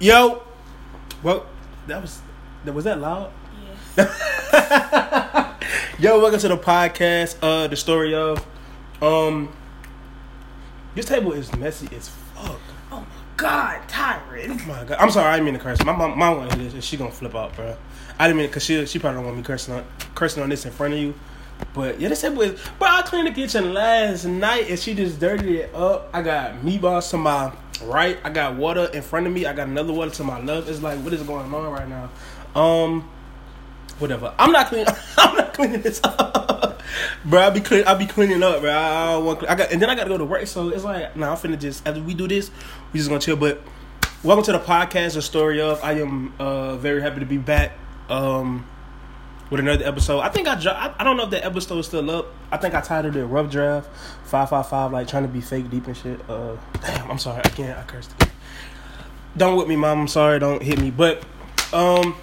Yo. Well, was that loud? Yes. Yo, welcome to the podcast. The story of this table is messy as fuck. Oh my god, Tyren. Oh my god. I'm sorry, I didn't mean to curse. My mom wanted to hear this. She gonna flip out, bro. I didn't mean it, cause she probably don't want me cursing on this in front of you. But yeah, this table is, bro, I cleaned the kitchen last night and she just dirtied it up. I got meatballs to my right, I got water in front of me, I got another water to my left. It's like, what is going on right now? Whatever. I'm not cleaning this up, bro. I be cleaning up, bro. I got to go to work, so it's like, nah. I'm finna just, after we do this, we just gonna chill. But welcome to the podcast, the story of. I am very happy to be back with another episode. I think I don't know if that episode is still up. I think I titled it "Rough Draft 555," like trying to be fake deep and shit. Damn, I'm sorry. Again, I cursed again. Don't whip me, mom. I'm sorry. Don't hit me. But I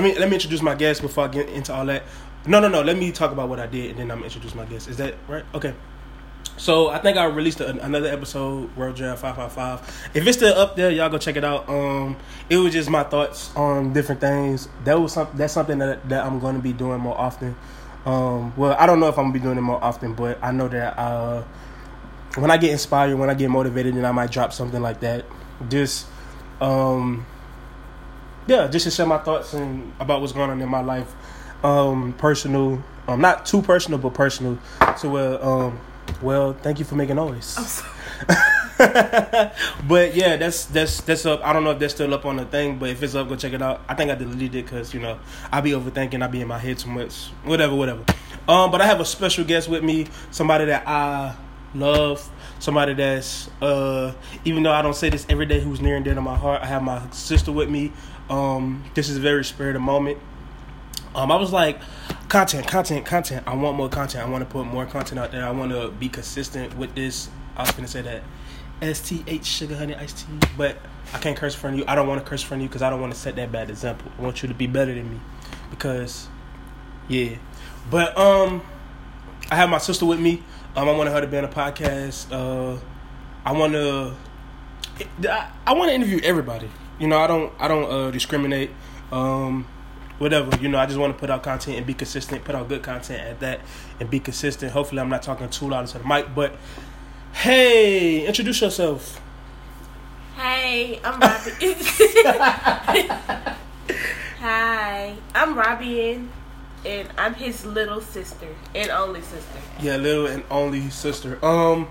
mean, let me introduce my guest before I get into all that. No. Let me talk about what I did, and then I'm gonna introduce my guest. Is that right? Okay. So I think I released another episode, World Draft 555. If it's still up there, y'all go check it out. It was just my thoughts on different things. That's something that I'm gonna be doing more often. Well, I don't know if I'm gonna be doing it more often, but I know that when I get inspired, when I get motivated, then I might drop something like that. Just to share my thoughts and about what's going on in my life, personal, not too personal, but personal. So, well, thank you for making noise. I'm sorry. But yeah, that's up. I don't know if that's still up on the thing, but if it's up, go check it out. I think I deleted it because I be overthinking, I be in my head too much. Whatever. But I have a special guest with me, somebody that I love. Somebody that's, even though I don't say this every day, who's near and dear to my heart. I have my sister with me. This is a very spirited moment. I was like, content. I want more content. I want to put more content out there. I want to be consistent with this. I was going to say that. STH, sugar, honey, iced tea. But I can't curse in front of you. I don't want to curse in front of you because I don't want to set that bad example. I want you to be better than me because, yeah. But I have my sister with me. I wanted her to be on a podcast. I want to interview everybody. I don't discriminate. Whatever. I just want to put out content and be consistent. Put out good content at that and be consistent. Hopefully, I'm not talking too loud into the mic. But hey, introduce yourself. Hey, I'm Robian. Hi, I'm Robian. And I'm his little sister and only sister. Yeah, little and only sister. How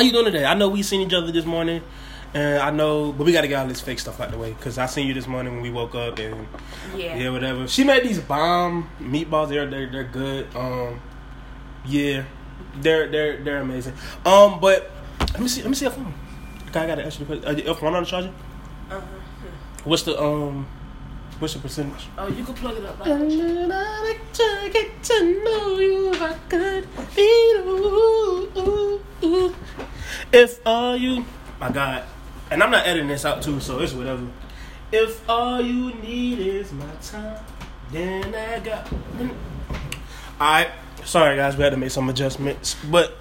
you doing today? I know we seen each other this morning, and I know, but we gotta get all this fake stuff out the way because I seen you this morning when we woke up and yeah, whatever. She made these bomb meatballs. They're good. Yeah, they're amazing. But let me see your phone. Okay, I gotta ask you a question. Is your phone on the charger? Uh huh. What's the percentage? Oh, you can plug it up. Like I get to know you if I could be you. If all you... My God. And I'm not editing this out, too, so it's whatever. If all you need is my time, then I got... Alright. Sorry, guys. We had to make some adjustments. But,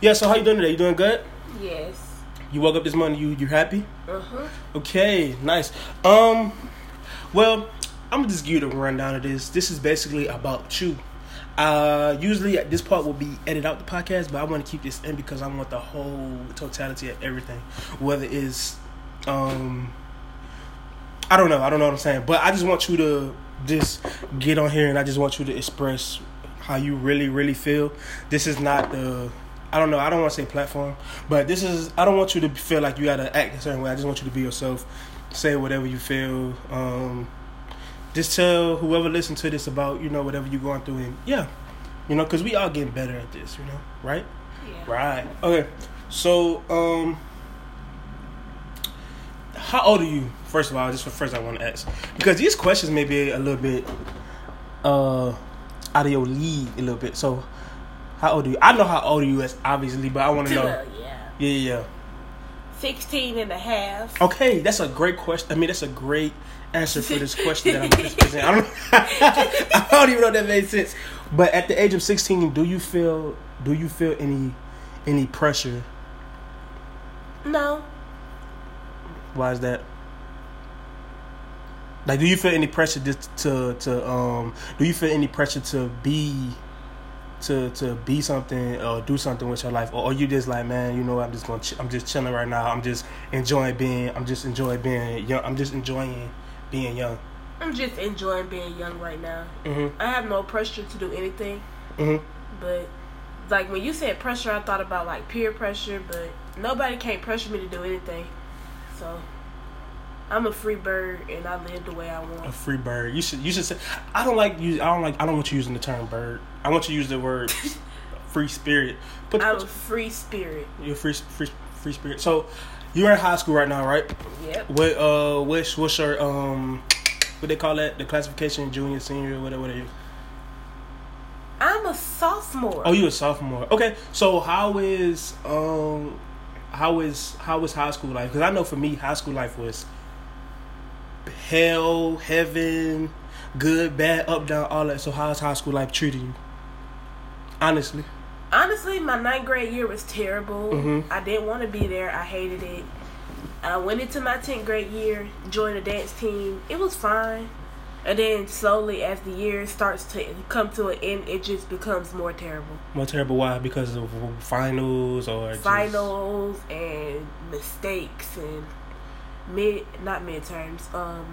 yeah, so how you doing today? You doing good? Yes. You woke up this morning. You happy? Uh-huh. Okay. Nice. Well, I'm going to just give you the rundown of this. This is basically about you. Usually, this part will be edited out the podcast, but I want to keep this in because I want the whole totality of everything. Whether it's, I don't know what I'm saying. But I just want you to just get on here, and I just want you to express how you really, really feel. This is not the... I don't know. I don't want to say platform, but this is... I don't want you to feel like you got to act a certain way. I just want you to be yourself. Say whatever you feel. Just tell whoever listens to this about, whatever you're going through. And yeah, because we all getting better at this, right? Yeah. Right. Okay. So, how old are you? First of all, just for first I want to ask. Because these questions may be a little bit out of your league a little bit. So, how old are you? I know how old you is, obviously, but I want to know. Yeah. 16 and a half. Okay, that's a great question. I mean, that's a great answer for this question that I'm just presenting. I don't even know if that made sense. But at the age of 16, do you feel any pressure? No. Why is that? Like, do you feel any pressure to be something or do something with your life, or are you just like, man, you know, I'm just chilling right now. I'm just enjoying being young. I'm just enjoying being young right now. Mm-hmm. I have no pressure to do anything. Mm-hmm. But like when you said pressure, I thought about like peer pressure, but nobody can't pressure me to do anything. So I'm a free bird and I live the way I want. A free bird. You should say I don't want you using the term bird. I want you to use the word free spirit. I'm a free spirit. You're a free spirit. So you're in high school right now, right? Yep. What's your what they call that? The classification, junior, senior, whatever it is. I'm a sophomore. Oh, you a sophomore. Okay. So how was high school life? Because I know for me, high school life was hell, heaven, good, bad, up, down, all that. So how's high school life treating you? Honestly, my ninth grade year was terrible. Mm-hmm. I didn't want to be there. I hated it. I went into my 10th grade year, joined a dance team. It was fine. And then slowly, as the year starts to come to an end, it just becomes more terrible. More terrible? Why? Because of finals and mistakes and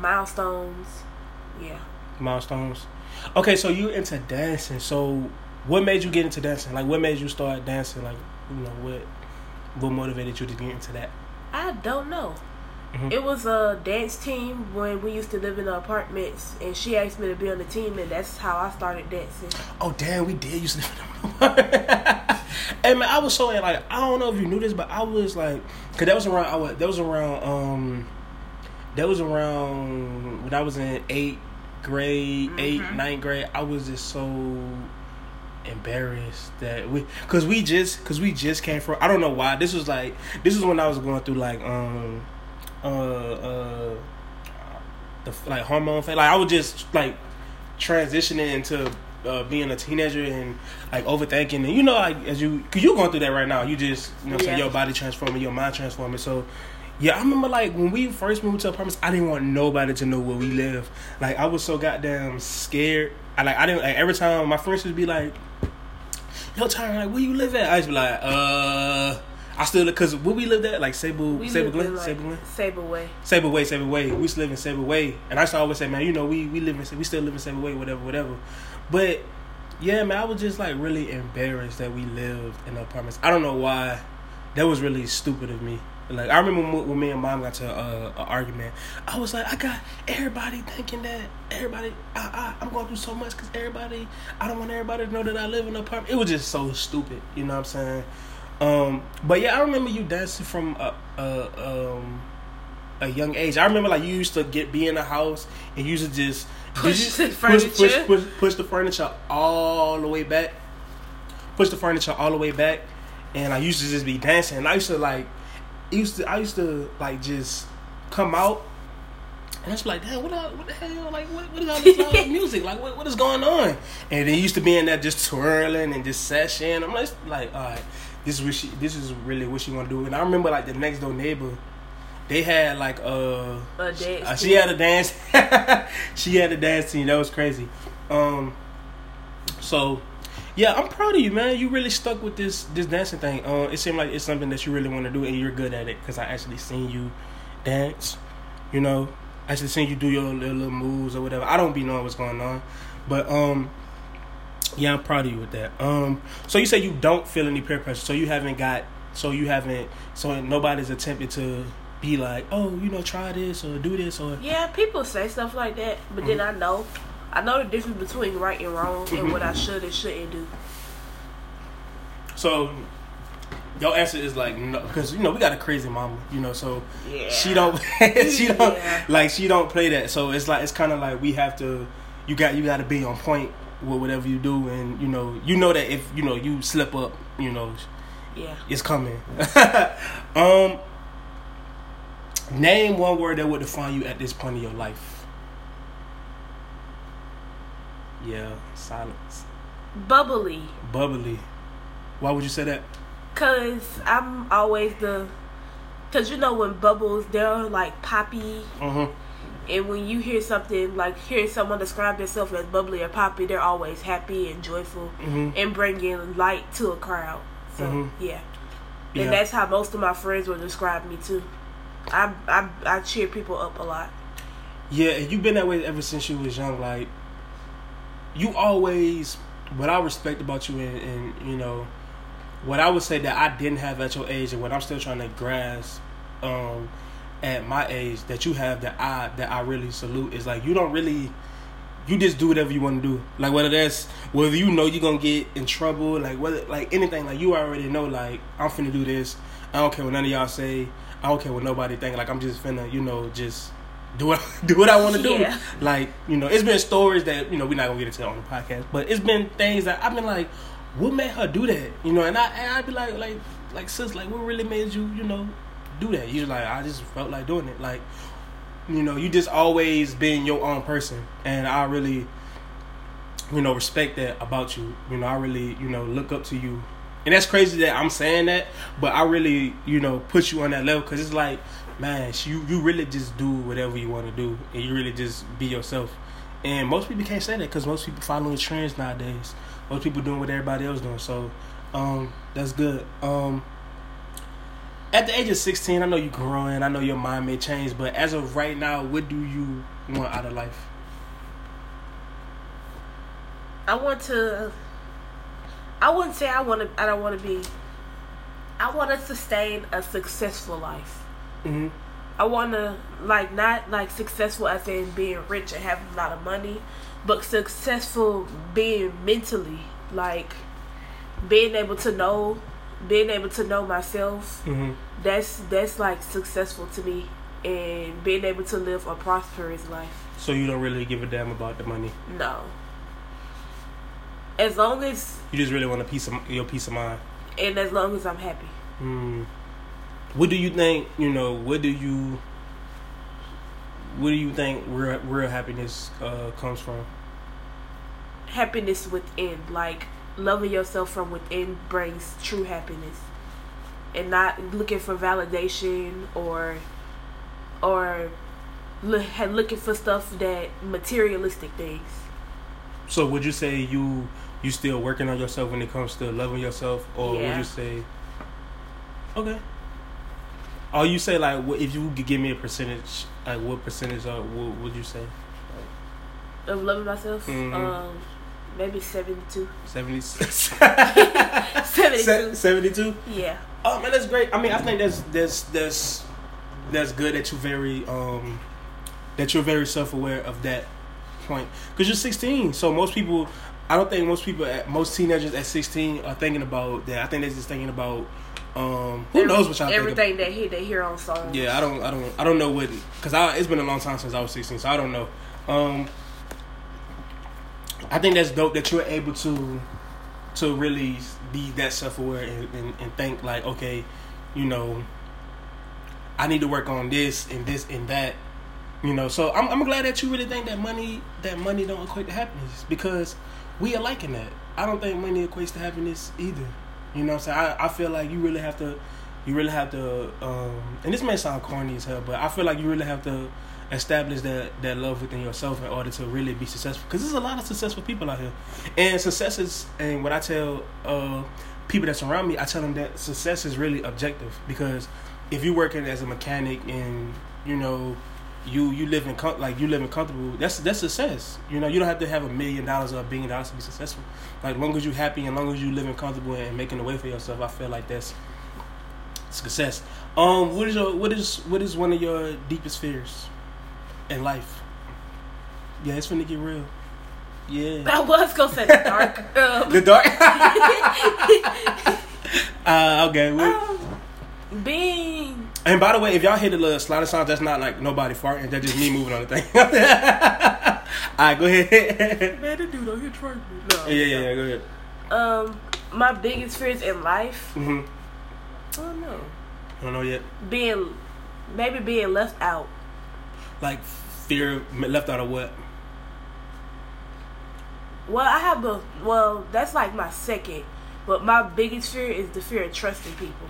milestones. Yeah. Milestones. Okay, so you into dancing. So what made you get into dancing? Like, what made you start dancing? Like, you know, what motivated you to get into that? I don't know. Mm-hmm. It was a dance team when we used to live in the apartments, and she asked me to be on the team, and that's how I started dancing. Oh, damn, we did used to live in the apartments. Hey, man, I was so, like, I don't know if you knew this, but I was, like, because that was around when I was in 8th grade, mm-hmm. 9th grade, I was just so embarrassed that because we just came from, I don't know why, this was when I was going through, like, hormone phase. Like, I was just like transitioning into being a teenager and like overthinking, and you know, like cause you're going through that right now. You just, you know, your body transforming, your mind transforming. So yeah, I remember like when we first moved to apartments, I didn't want nobody to know where we live. Like, I was so goddamn scared. Every time my friends would be like, "Yo, Tyren, like, where you live at?" I used to be like, I still, because where we lived at, like Sable Way. We used to live in Sable Way. And I used to always say, man, you know, we still live in Sable Way, whatever. But yeah, man, I was just like really embarrassed that we lived in the apartments. I don't know why. That was really stupid of me. Like, I remember when me and mom got to an argument, I was like, I got everybody thinking that I'm going through so much because I don't want everybody to know that I live in an apartment. It was just so stupid, you know what I'm saying? But yeah, I remember you dancing from a young age. I remember like you used to be in the house and you used to just push the furniture all the way back, and I used to just be dancing. And I used to just come out and I was like, damn, what the hell? Like, what is all this loud music? Like, what is going on? And they used to be in that just twirling and just session. I'm like, all right. This is really what she want to do. And I remember, like, the next door neighbor, they had, like, a dance team. She had a dance team. That was crazy. So, yeah, I'm proud of you, man. You really stuck with this dancing thing. It seemed like it's something that you really want to do, and you're good at it because I actually seen you dance, you know. I actually seen you do your little moves or whatever. I don't be knowing what's going on. But, yeah, I'm proud of you with that. So you say you don't feel any peer pressure. So nobody's attempted to be like, oh, you know, try this or do this or. Yeah, people say stuff like that, but mm-hmm. then I know the difference between right and wrong mm-hmm. and what I should and shouldn't do. So your answer is like no, because you know we got a crazy mama, you know, so yeah. she don't play that. So it's like it's kind of like we have to. You got to be on point with whatever you do, and you know that if you know you slip up, you know, yeah, it's coming. Name one word that would define you at this point in your life. Yeah, silence. Bubbly. Why would you say that? Cause I'm always the Because you know when bubbles, they're like poppy. Uh-huh. And when you hear something, like hear someone describe themselves as bubbly or poppy, they're always happy and joyful and bringing light to a crowd. So, yeah. And that's how most of my friends will describe me, too. I cheer people up a lot. Yeah, and you've been that way ever since you was young. Like, you always, what I respect about you and you know, what I would say that I didn't have at your age and what I'm still trying to grasp at my age that you have that I really salute is like you don't really, you just do whatever you want to do. Like whether you know you're going to get in trouble, like whether like anything, like you already know like I'm finna do this. I don't care what none of y'all say. I don't care what nobody think. Like I'm just finna, you know, just do what I want to do. Like, you know, it's been stories that, you know, we're not going to get into on the podcast, but it's been things that I've been like, what made her do that? You know, and I'd be like sis, like, what really made you, you know, do that? You like, I just felt like doing it. Like, you know, you just always been your own person. And I really, you know, respect that about you. You know, I really, you know, look up to you. And that's crazy that I'm saying that, but I really, you know, put you on that level because it's like, man, you really just do whatever you want to do. And you really just be yourself. And most people can't say that because most people following trends nowadays. Most people doing what everybody else doing, so that's good. At the age of 16, I know you're growing. I know your mind may change, but as of right now, what do you want out of life? I want to sustain a successful life. Mm-hmm. I want to, like, not, like, successful as in being rich and having a lot of money, but successful being mentally, like, being able to know myself. Mm-hmm. That's like, successful to me, and being able to live a prosperous life. So you don't really give a damn about the money? No. As long as... You just really want your peace of mind? And as long as I'm happy. Mm. What do you think, you know, what do you think real happiness comes from? Happiness within. Like, loving yourself from within brings true happiness. And not looking for validation or looking for stuff that materialistic things. So would you say you still working on yourself when it comes to loving yourself? Or would you say... Okay. Or you say, like, if you could give me a percentage, like, what percentage what would you say? Of loving myself? Mm-hmm. Maybe 72. 72. 72? Yeah. Oh, man, that's great. I mean, I think that's good that you're very self-aware of that point. Because you're 16, so most people, I don't think most teenagers at 16 are thinking about that. I think they're just thinking about... who knows what y'all think? Everything they hear on songs. Yeah, I don't know what, because it's been a long time since I was 16, so I don't know. I think that's dope that you're able to really be that self-aware and think like, okay, you know, I need to work on this and that, you know. So I'm glad that you really think that money don't equate to happiness, because we are liking that. I don't think money equates to happiness either. You know what I'm saying? I feel like you really have to, and this may sound corny as hell, but I feel like you really have to establish that love within yourself in order to really be successful. Because there's a lot of successful people out here. And and what I tell people that surround me, I tell them that success is really objective. Because if you're working as a mechanic and, you know, you living comfortable, that's success. You know, you don't have to have $1 million or $1 billion to be successful. Like, as long as you're happy and as long as you living comfortable and making a way for yourself, I feel like that's success. What is one of your deepest fears in life? Yeah, it's finna get real. Yeah, I was gonna say the dark. The dark. Okay. Being. And by the way, if y'all hear the little slide sounds, that's not like nobody farting. That's just me moving on the thing. All right, go ahead. Man, that dude don't get twerking. No, yeah, go ahead. My biggest fears in life. Mm-hmm. I don't know. I don't know yet. Maybe being left out. Like fear left out of what? Well, that's like my second, but my biggest fear is the fear of trusting people.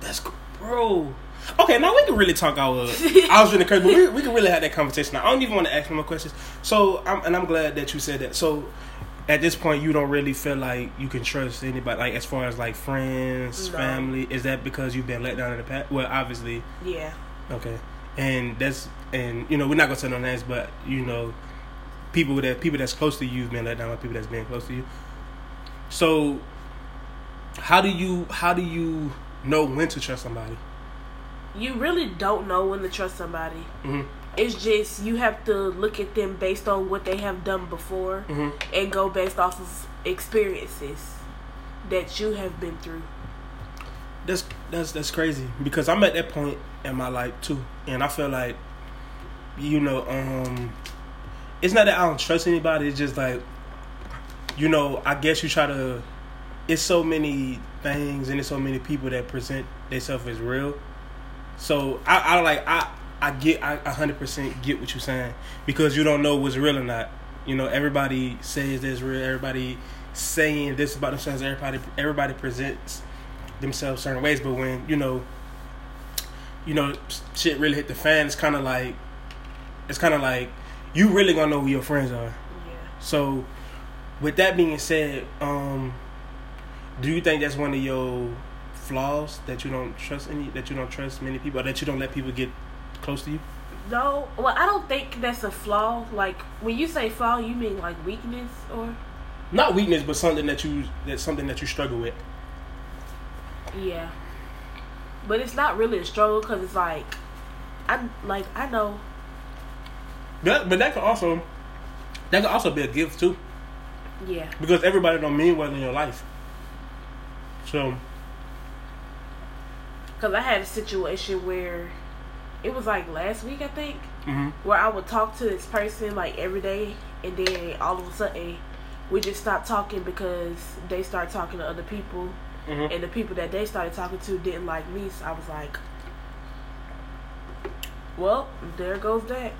That's Bro. Okay, now we can really talk our... I was really crazy, but we can really have that conversation. I don't even want to ask no more questions. So, I'm glad that you said that. So, at this point, you don't really feel like you can trust anybody, like, as far as, like, friends, no. family. Is that because you've been let down in the past? Well, obviously. Yeah. Okay. And that's... And, you know, we're not going to say no names, but, you know, people that's close to you have been let down by people that's been close to you. So, how do you know when to trust somebody? You really don't know when to trust somebody. Mm-hmm. It's just you have to look at them based on what they have done before mm-hmm. and go based off of experiences that you have been through. That's crazy because I'm at that point in my life too, and I feel like, you know, it's not that I don't trust anybody. It's just like, you know, I guess you try to. It's so many things and it's so many people that present themselves as real. So I 100% get what you're saying because you don't know what's real or not. You know, everybody says this real. Everybody saying this about themselves. Everybody presents themselves certain ways. But when you know, shit really hit the fan. It's kind of like you really gonna know who your friends are. Yeah. So, with that being said, do you think that's one of your flaws that you don't trust many people, or that you don't let people get close to you? No, well, I don't think that's a flaw. Like when you say flaw, you mean like weakness or? Not weakness, but something that you struggle with. Yeah, but it's not really a struggle because it's like I know. But that could also be a gift too. Yeah. Because everybody don't mean well in your life. So. Because I had a situation where it was like last week, I think, mm-hmm. where I would talk to this person like every day, and then all of a sudden we just stopped talking because they started talking to other people, mm-hmm. and the people that they started talking to didn't like me. So I was like, well, there goes that.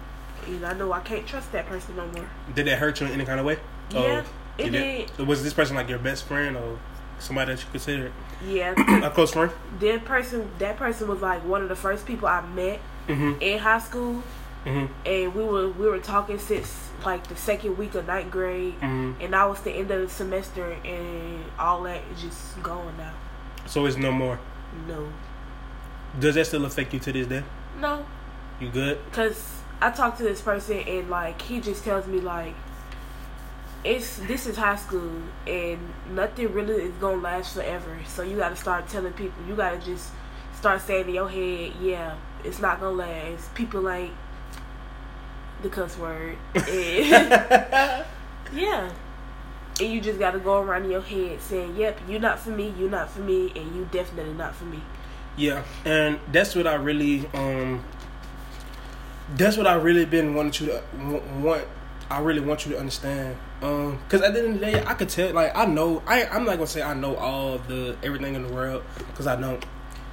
And I know I can't trust that person no more. Did that hurt you in any kind of way? Yeah, it did. Was this person like your best friend or somebody that you considered? Yeah. A close friend? That person was like one of the first people I met mm-hmm. in high school. Mm-hmm. And we were talking since like the second week of ninth grade. Mm-hmm. And now it's the end of the semester and all that is just gone now. So it's no more? No. Does that still affect you to this day? No. You good? Because I talked to this person and like he just tells me like, This is high school and nothing really is gonna last forever. So you gotta start telling people. You gotta just start saying in your head, yeah, it's not gonna last. People ain't the cuss word. Yeah, and you just gotta go around in your head saying, yep, you're not for me. You're not for me, and you definitely not for me. Yeah, and that's what I really I really want you to understand, because at the end of the day, I could tell. Like I know, I'm not gonna say I know everything in the world, because I don't.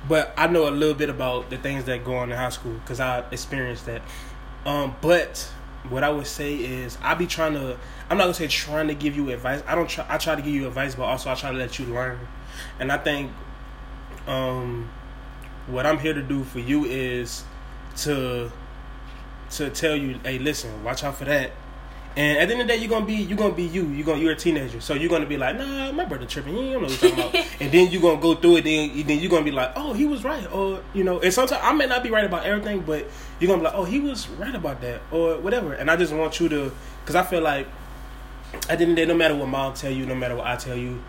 But I know a little bit about the things that go on in high school, because I experienced that. But what I would say is, I'm not gonna say trying to give you advice. I try to give you advice, but also I try to let you learn. And I think, what I'm here to do for you is to tell you, hey, listen, watch out for that. And at the end of the day, you're gonna be you. You're a teenager, so you're gonna be like, nah, my brother tripping. He don't know what you're talking about. And then you're gonna go through it. Then you're gonna be like, oh, he was right, or you know. And sometimes I may not be right about everything, but you're gonna be like, oh, he was right about that, or whatever. And I just want you to, because I feel like at the end of the day, no matter what Mom tell you, no matter what I tell you,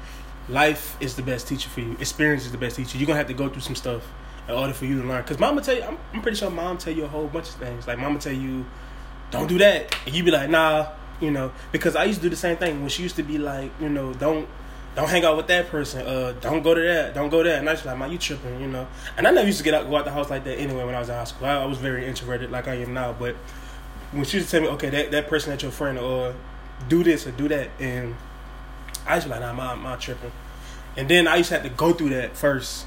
life is the best teacher for you. Experience is the best teacher. You're gonna have to go through some stuff in order for you to learn. Because Mama tell you, I'm pretty sure Mom tell you a whole bunch of things. Like Mama tell you, don't do that. And you be like, nah, you know, because I used to do the same thing when she used to be like, you know, don't hang out with that person. Don't go to that. Don't go there. And I was like, man, you tripping, you know. And I never used to go out the house like that anyway when I was in high school. I was very introverted like I am now. But when she used to tell me, okay, that person that's your friend, or do this or do that. And I was like, nah, Mom tripping. And then I used to have to go through that first.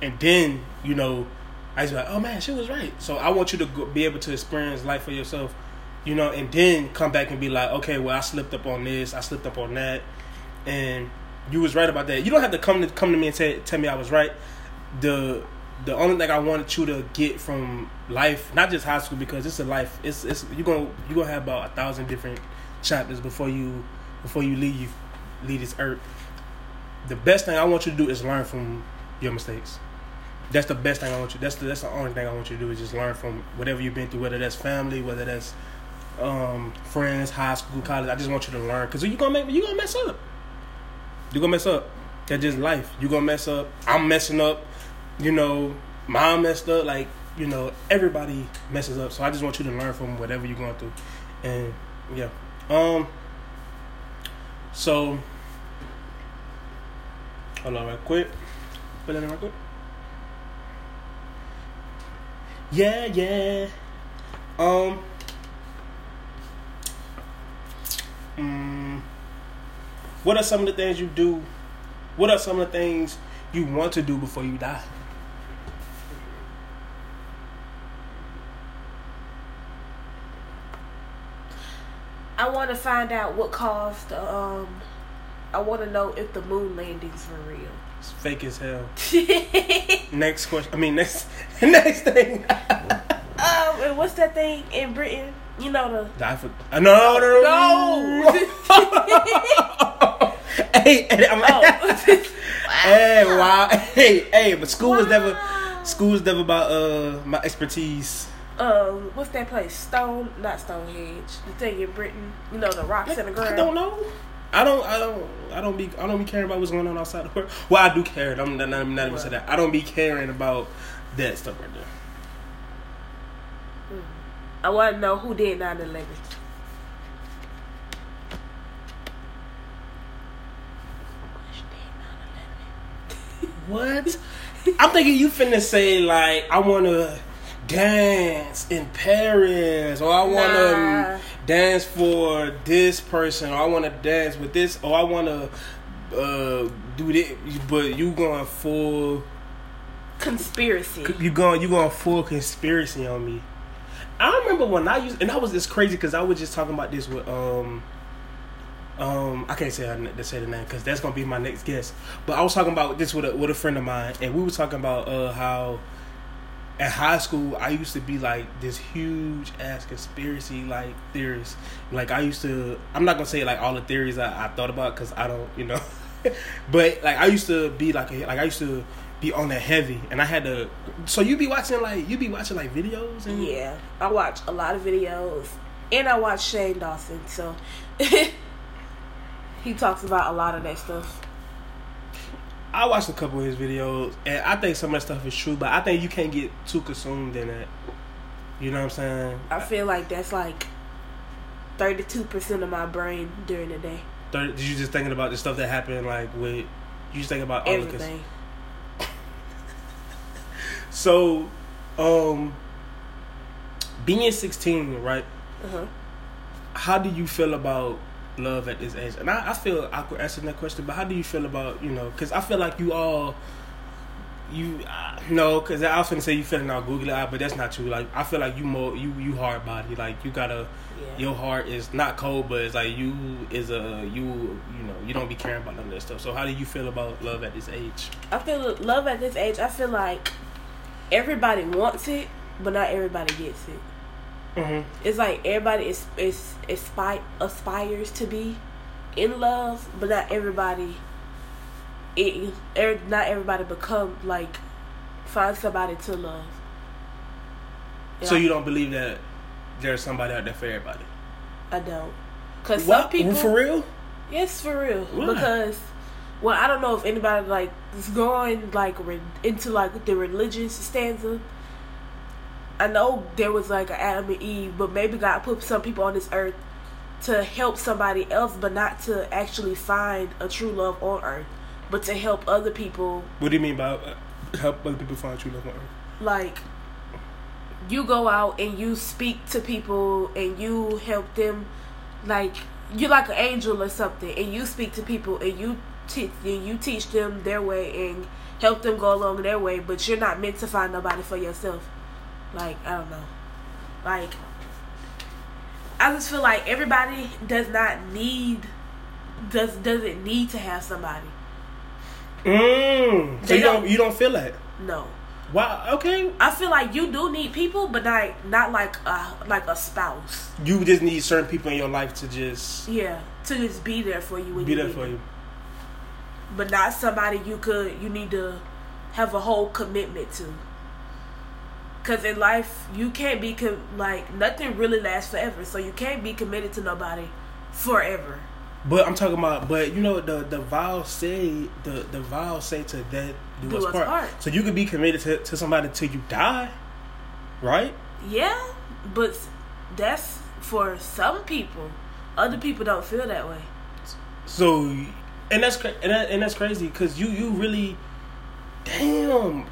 And then, you know, I used to be like, oh, man, she was right. So I want you to be able to experience life for yourself. You know, and then come back and be like, okay, well, I slipped up on this, I slipped up on that, and you was right about that. You don't have to come to me and tell me I was right. The the only thing I wanted you to get from life, not just high school, because it's a life. It's you're gonna have about 1,000 different chapters before you leave this earth. The best thing I want you to do is learn from your mistakes. That's the best thing I want you. That's the only thing I want you to do is just learn from whatever you've been through, whether that's family, whether that's friends, high school, college. I just want you to learn, because you're gonna mess up. You're gonna mess up. That's just life. You're gonna mess up. I'm messing up. You know, mom messed up. Like, you know, everybody messes up. So I just want you to learn from whatever you're going through. And yeah. So hold on right quick. Put that in right quick. Yeah. What are some of the things you do? What are some of the things you want to do before you die? I want to find out what caused I want to know if the moon landings were real. It's fake as hell. Next question. I mean, next thing. And what's that thing in Britain? You know the. No. Hey, I'm like. Hey, wow. Hey, but school was never about my expertise. What's that place? Not Stonehenge. The thing in Britain. You know, the rocks in the ground. I don't know. I don't be caring about what's going on outside the world. Well, I do care. I'm not even say that. I don't be caring about that stuff right there. I want to know who did 9/11. What? I'm thinking you finna say, like, I want to dance in Paris, or I want to dance for this person, or I want to dance with this, or I want to do this. But you going full conspiracy. You going full conspiracy on me. I remember when I used, and I was just crazy because I was just talking about this with I can't say the name because that's gonna be my next guest. But I was talking about this with a friend of mine, and we were talking about how at high school I used to be like this huge ass conspiracy like theorist. Like I'm not gonna say like all the theories I thought about because I don't, you know. But like I used to be like I used to be on that heavy, and I had to. So you be watching like videos and yeah, I watch a lot of videos, and I watch Shane Dawson. So. He talks about a lot of that stuff. I watched a couple of his videos, and I think some of that stuff is true, but I think you can't get too consumed in it. You know what I'm saying? I feel like that's like 32% of my brain during the day. You just thinking about the stuff that happened, like with you just thinking about everything. So, being 16, right? Uh-huh. How do you feel about love at this age? And I feel awkward asking that question, but how do you feel about, you know, because I feel like because I often say you feeling all googly eyed, but that's not true. Like I feel like you more you hard body, like you gotta, your heart is not cold, but it's like you don't be caring about none of that stuff. So how do you feel about love at this age? I feel love at this age. I feel like everybody wants it, but not everybody gets it. Mm-hmm. It's like everybody aspires to be in love, but not everybody become like find somebody to love. And so you don't believe that there's somebody out there for everybody? I don't, cause what? Some people for real. Yes, for real. Why? Because I don't know if anybody like is going like into like the religious stanza. I know there was like an Adam and Eve, but maybe God put some people on this earth to help somebody else, but not to actually find a true love on earth, but to help other people. What do you mean by help other people find true love on earth? Like, you go out and you speak to people and you help them, like, you're like an angel or something, and you speak to people and you teach them their way and help them go along their way, but you're not meant to find nobody for yourself. Like, I don't know. Like, I just feel like everybody doesn't need to have somebody. So you don't feel that? No. Wow. Okay. I feel like you do need people, but not like a spouse. You just need certain people in your life to just to be there for you. When be you there need for them. You. But not somebody you need to have a whole commitment to. Cause in life you can't be nothing really lasts forever, so you can't be committed to nobody forever. But I'm talking about, but you know the vows say the vows say to that do us part. So you could be committed to somebody till you die, right? Yeah, but that's for some people. Other people don't feel that way. So, and that's crazy because you really, damn.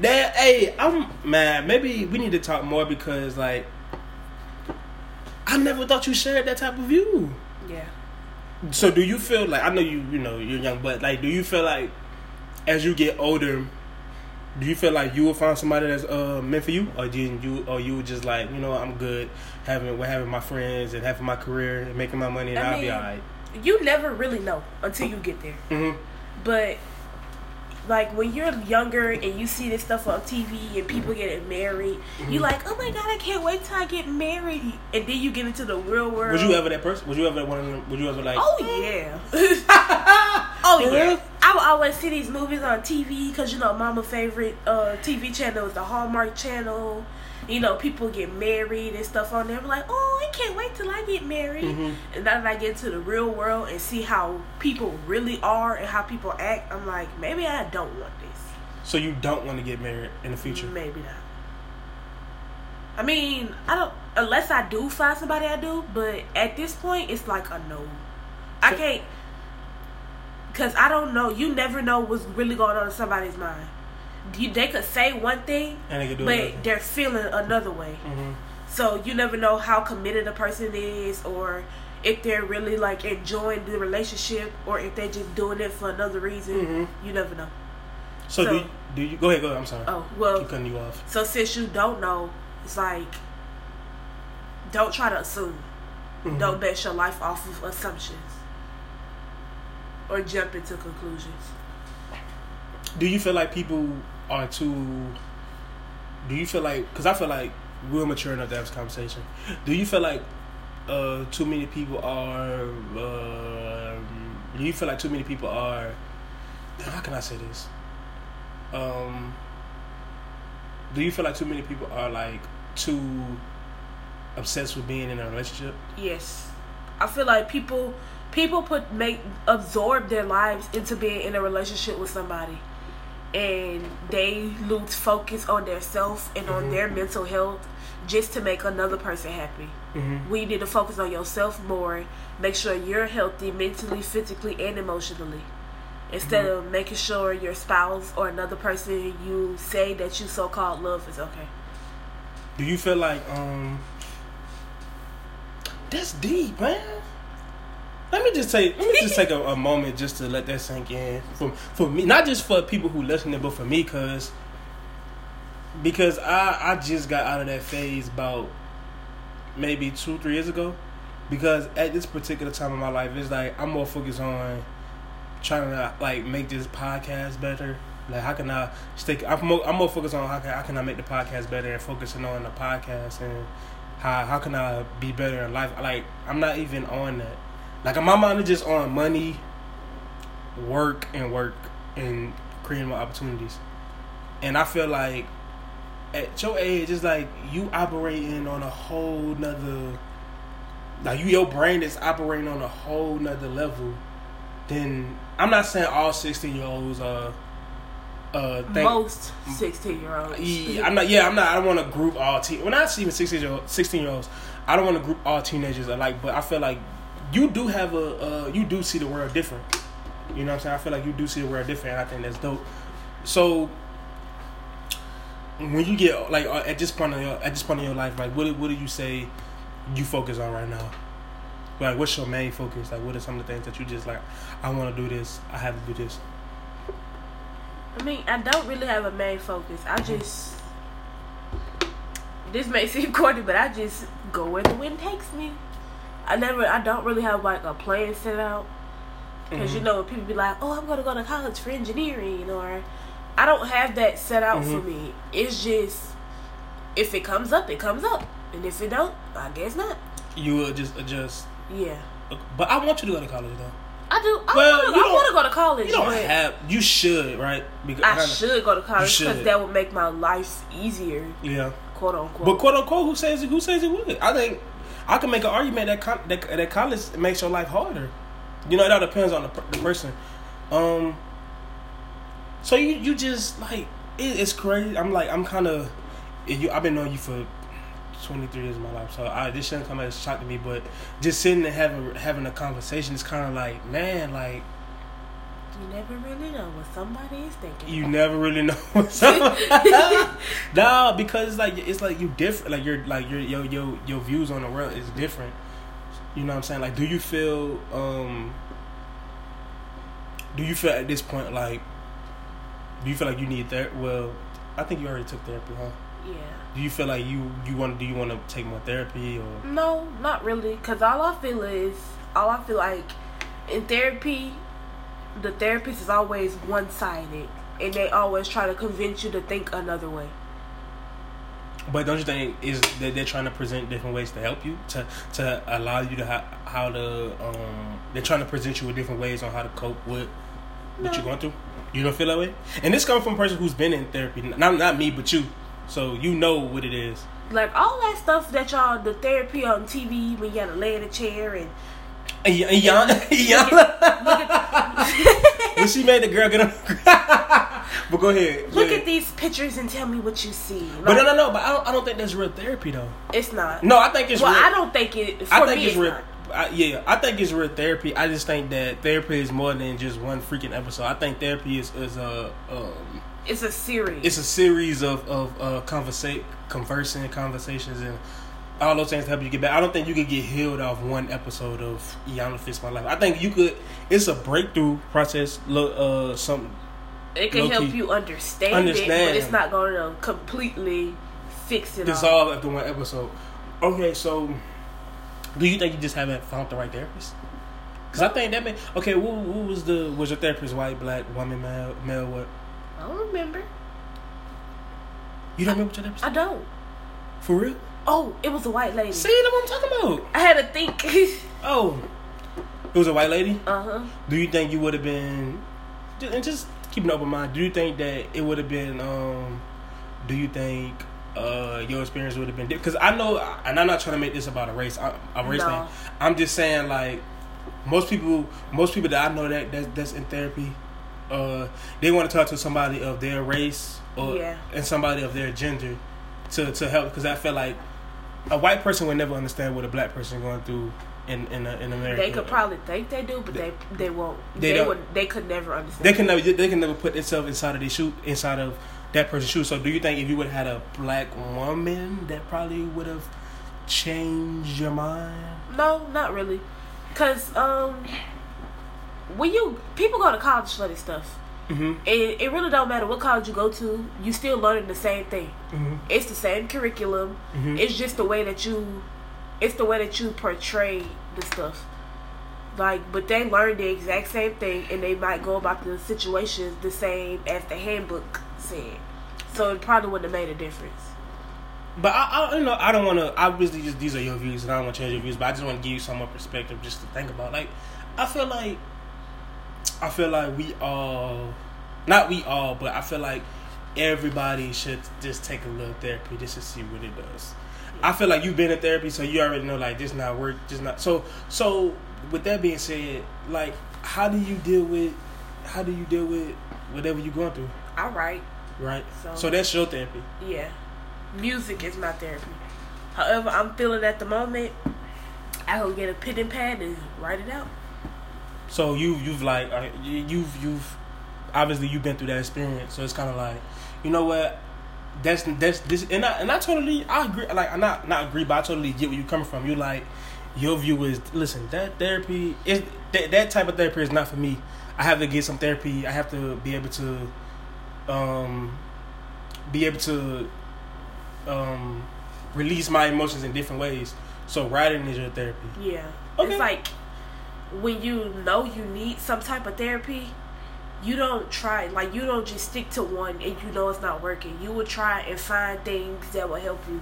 That, hey, I'm mad. Maybe we need to talk more because, like, I never thought you shared that type of view. Yeah. So do you feel like, I know you know, you're young, but, like, do you feel like as you get older, do you feel like you will find somebody that's meant for you? Or you just like, you know, I'm good having my friends and having my career and making my money and I'll be all right? You never really know until you get there. Mm-hmm. But... like, when you're younger and you see this stuff on TV and people getting married, mm-hmm. You're like, oh my God, I can't wait till I get married. And then you get into the real world. Was you ever that person? Was you ever one of them? Was you ever like... oh, yeah. Oh, yeah. I would always see these movies on TV because, you know, mama's favorite TV channel is the Hallmark Channel. You know, people get married and stuff on there. I'm like, oh, I can't wait till I get married. Mm-hmm. And now that I get to the real world and see how people really are and how people act, I'm like, maybe I don't want this. So you don't want to get married in the future? Maybe not. I mean, I don't, unless I do find somebody I do, but at this point, it's like a no. I can't, because I don't know. You never know what's really going on in somebody's mind. They could say one thing, and they could do but another. They're feeling another way. Mm-hmm. So you never know how committed a person is, or if they're really like enjoying the relationship, or if they're just doing it for another reason. Mm-hmm. You never know. So do you go ahead? Go ahead. I'm sorry. Oh well, keep cutting you off. So since you don't know, it's like don't try to assume. Mm-hmm. Don't base your life off of assumptions or jump into conclusions. Do you feel like people are too... do you feel like... because I feel like we're mature enough to have this conversation. Do you feel like too many people are... do you feel like too many people are... how can I say this? Do you feel like too many people are, like, too obsessed with being in a relationship? Yes. I feel like people absorb their lives into being in a relationship with somebody. And they lose focus on their self and on their mental health just to make another person happy. Mm-hmm. We need to focus on yourself more. Make sure you're healthy mentally, physically, and emotionally. Instead of making sure your spouse or another person you say that you so-called love is okay. Do you feel like... that's deep, man. Let me just take a moment just to let that sink in for me, not just for people who listen, but for me, because I just got out of that phase about maybe 2-3 years ago, because at this particular time in my life, it's like I'm more focused on trying to like make this podcast better. Like how can I stick? I'm more focused on how can I make the podcast better and focusing on the podcast and how can I be better in life. Like I'm not even on that. Like, my mind is just on money, work, and creating more opportunities. And I feel like, at your age, it's like, you operating on a whole nother... like, your brain is operating on a whole nother level than... I'm not saying all 16-year-olds are... most 16-year-olds. I'm not. I don't want to group all... not even 16-year-olds. I don't want to group all teenagers alike, but I feel like... you do have you do see the world different. You know what I'm saying? I feel like you do see the world different, and I think that's dope. So, when you get, like, at this point in your life, like, what do you say you focus on right now? Like, what's your main focus? Like, what are some of the things that you just, like, I want to do this, I have to do this? I mean, I don't really have a main focus. I just, this may seem corny, but I just go where the wind takes me. I don't really have like a plan set out. Because, you know, people be like, oh, I'm going to go to college for engineering, or I don't have that set out for me. It's just, if it comes up, it comes up. And if it don't, I guess not. You will just adjust. Yeah. But I want you to go to college, though. I do. I want to go to college. You don't have. You should, right? Because I should go to college because that would make my life easier. Yeah. Quote, unquote. But, quote, unquote, who says it would? I think I can make an argument that college makes your life harder. You know, it all depends on the person. So you just, like, it's crazy. I'm like, I'm kind of... I've been knowing you for 23 years of my life, so this shouldn't come as a shock to me, but just sitting and having a conversation is kind of like, man, like... You never really know what somebody is thinking. You never really know what somebody... Nah, because it's like you different. Like, your views on the world is different. You know what I'm saying? Like, do you feel... at this point, like... Do you feel like you need therapy? Well, I think you already took therapy, huh? Yeah. Do you feel like you want to take more therapy or? No, not really. Cause all I feel like in therapy, the therapist is always one-sided, and they always try to convince you to think another way. But don't you think is that they're trying to present different ways to help you to allow you to how to they're trying to present you with different ways on how to cope with what you're going through? You don't feel that way? And this comes from a person who's been in therapy. Not me, but you. So you know what it is. Like all that stuff that y'all, the therapy on TV when you gotta lay in a chair and... When she made the girl get on the ground. But go ahead. Look at these pictures and tell me what you see. Like, but no. But I don't think that's real therapy, though. It's not. No, I think it's real. Well, I think it's real. I think it's real therapy. I just think that therapy is more than just one freaking episode. I think therapy is a... it's a series. It's a series of conversations and all those things to help you get back. I don't think you could get healed off one episode of Yana Fix My Life. I think you could. It's a breakthrough process. Something. It can help you understand it, but it's not going to completely fix it. Dissolve after one episode. Okay, so do you think you just haven't found the right therapist? Because I think that okay. Who was was your therapist? White, black, woman, male, what? I don't remember. You don't remember what your name was? I don't. For real? Oh, it was a white lady. See, that's what I'm talking about. I had to think. Oh. It was a white lady? Uh-huh. Do you think you would have been... And just keep an open mind. Do you think that it would have been... do you think your experience would have been different? Because I know... And I'm not trying to make this about a race. Thing. I'm just saying, like... Most people that I know that's in therapy... they want to talk to somebody of their race and somebody of their gender to help, because I feel like a white person would never understand what a black person going through in America. They could probably think they do, but they won't. They could never understand. They can never put themselves inside of that person's shoes. So do you think if you would have had a black woman, that probably would have changed your mind? No, not really, because when people go to college for this stuff, and it really don't matter what college you go to, you still learning the same thing. It's the same curriculum. It's just the way that you portray the stuff. Like, but they learn the exact same thing, and they might go about the situations the same as the handbook said. So it probably wouldn't have made a difference. But I don't want to. Obviously, just these are your views, and I don't want to change your views. But I just want to give you some more perspective, just to think about. Like, I feel like I feel like everybody should just take a little therapy just to see what it does. I feel like you've been in therapy, so you already know, like, this not work, this not. So with that being said, like, how do you deal with whatever you're going through? I write. Right. So that's your therapy. Yeah. Music is my therapy. However I'm feeling at the moment, I go get a pen and pad and write it out. So you've obviously you've been through that experience, so it's kind of like, you know what, that's this, and I totally, I agree, like, I not agree, but I totally get where you're coming from. You like, your view is, listen, that therapy is that type of therapy is not for me. I have to get some therapy. I have to be able to release my emotions in different ways. So writing is your therapy. Yeah, okay. It's like. when you know you need some type of therapy, you don't try. Like, you don't just stick to one and you know it's not working. You will try and find things that will help you.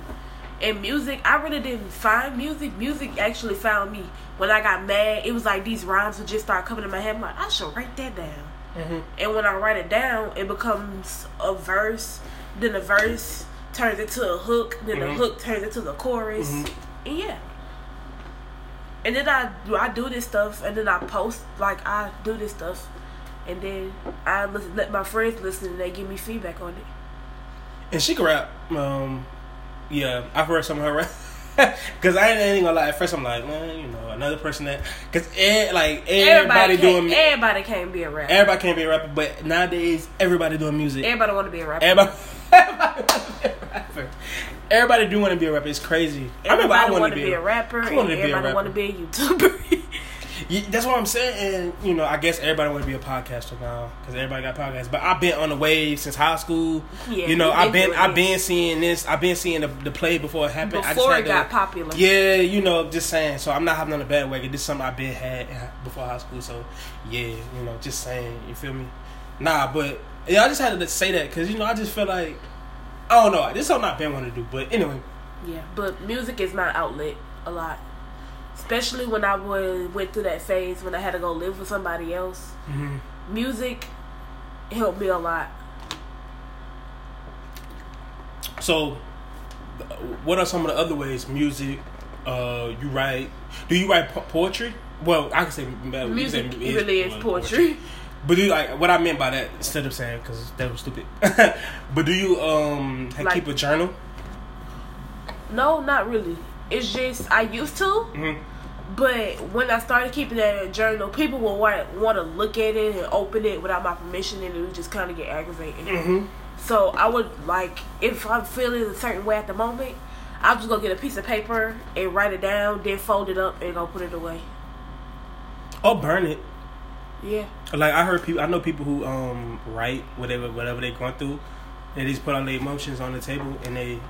And music, I really didn't find music. Music actually found me. When I got mad, it was like these rhymes would just start coming to my head. I'm like, I should write that down. Mm-hmm. And when I write it down, it becomes a verse. Then the verse turns into a hook. Then mm-hmm. the hook turns into the chorus. Mm-hmm. And yeah. And then I do this stuff. And then I post, like, I do this stuff. And then I listen, let my friends listen, and they give me feedback on it. And she can rap. Yeah, I've heard some of her rap. Because I ain't gonna lie. At first, I'm like, man, you know, another person that... Because, like, everybody can't be a rapper. Everybody can't be a rapper, but nowadays, everybody doing music. Everybody want to be a rapper. Everybody want to be a rapper. Everybody do want to be a rapper. It's crazy. Everybody want to be a rapper. I want to be a rapper. Everybody want to be a YouTuber. Yeah, that's what I'm saying. And, you know, I guess everybody want to be a podcaster now because everybody got podcasts. But I've been on the wave since high school. Yeah, you know, I've been seeing this. I've been seeing the play before it happened. Before it got popular. Yeah, you know, just saying. So I'm not hopping on the bandwagon. This is something I've been had before high school. So yeah, you know, just saying. You feel me? Nah, but yeah, I just had to say that because, you know, I just feel like, I don't know, this is something I've been wanting to do. But anyway. Yeah, but music is my outlet a lot. Especially when I went through that phase when I had to go live with somebody else. Mm-hmm. Music helped me a lot. So, what are some of the other ways music, you write? Do you write poetry? Well, I can say... Music really is poetry. But do you, like, what I meant by that, instead of saying, because that was stupid. But do you keep a journal? No, not really. It's just, I used to, mm-hmm. but when I started keeping that journal, people would want to look at it and open it without my permission, and it would just kind of get aggravating. Mm-hmm. So I would, like, if I'm feeling a certain way at the moment, I'm just going to get a piece of paper and write it down, then fold it up and go put it away. Or burn it. Yeah. Like, I know people who write whatever they're going through, and they just put all their emotions on the table, and they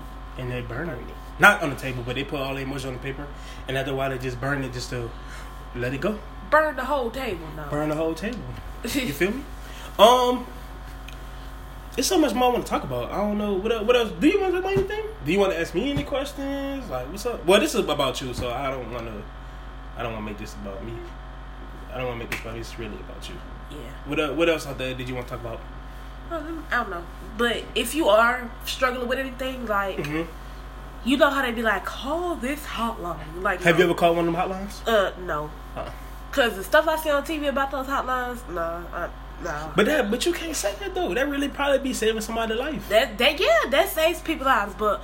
burn it. Not on the table, but they put all their emotions on the paper, and after a while they just burn it just to let it go. Burn the whole table now. Burn the whole table. You feel me? There's so much more I want to talk about. I don't know. What else? Do you want to talk about anything? Do you want to ask me any questions? Like, what's up? Well, this is about you, so I don't want to make this about me. I don't want to make this about me. It's really about you. Yeah. What else out there did you want to talk about? I don't know. But if you are struggling with anything, like... Mm-hmm. You know how they be like, call this hotline. Like, have you ever called one of them hotlines? No. Because the stuff I see on TV about those hotlines, no. But you can't say that, though. That really probably be saving somebody's life. That saves people's lives. But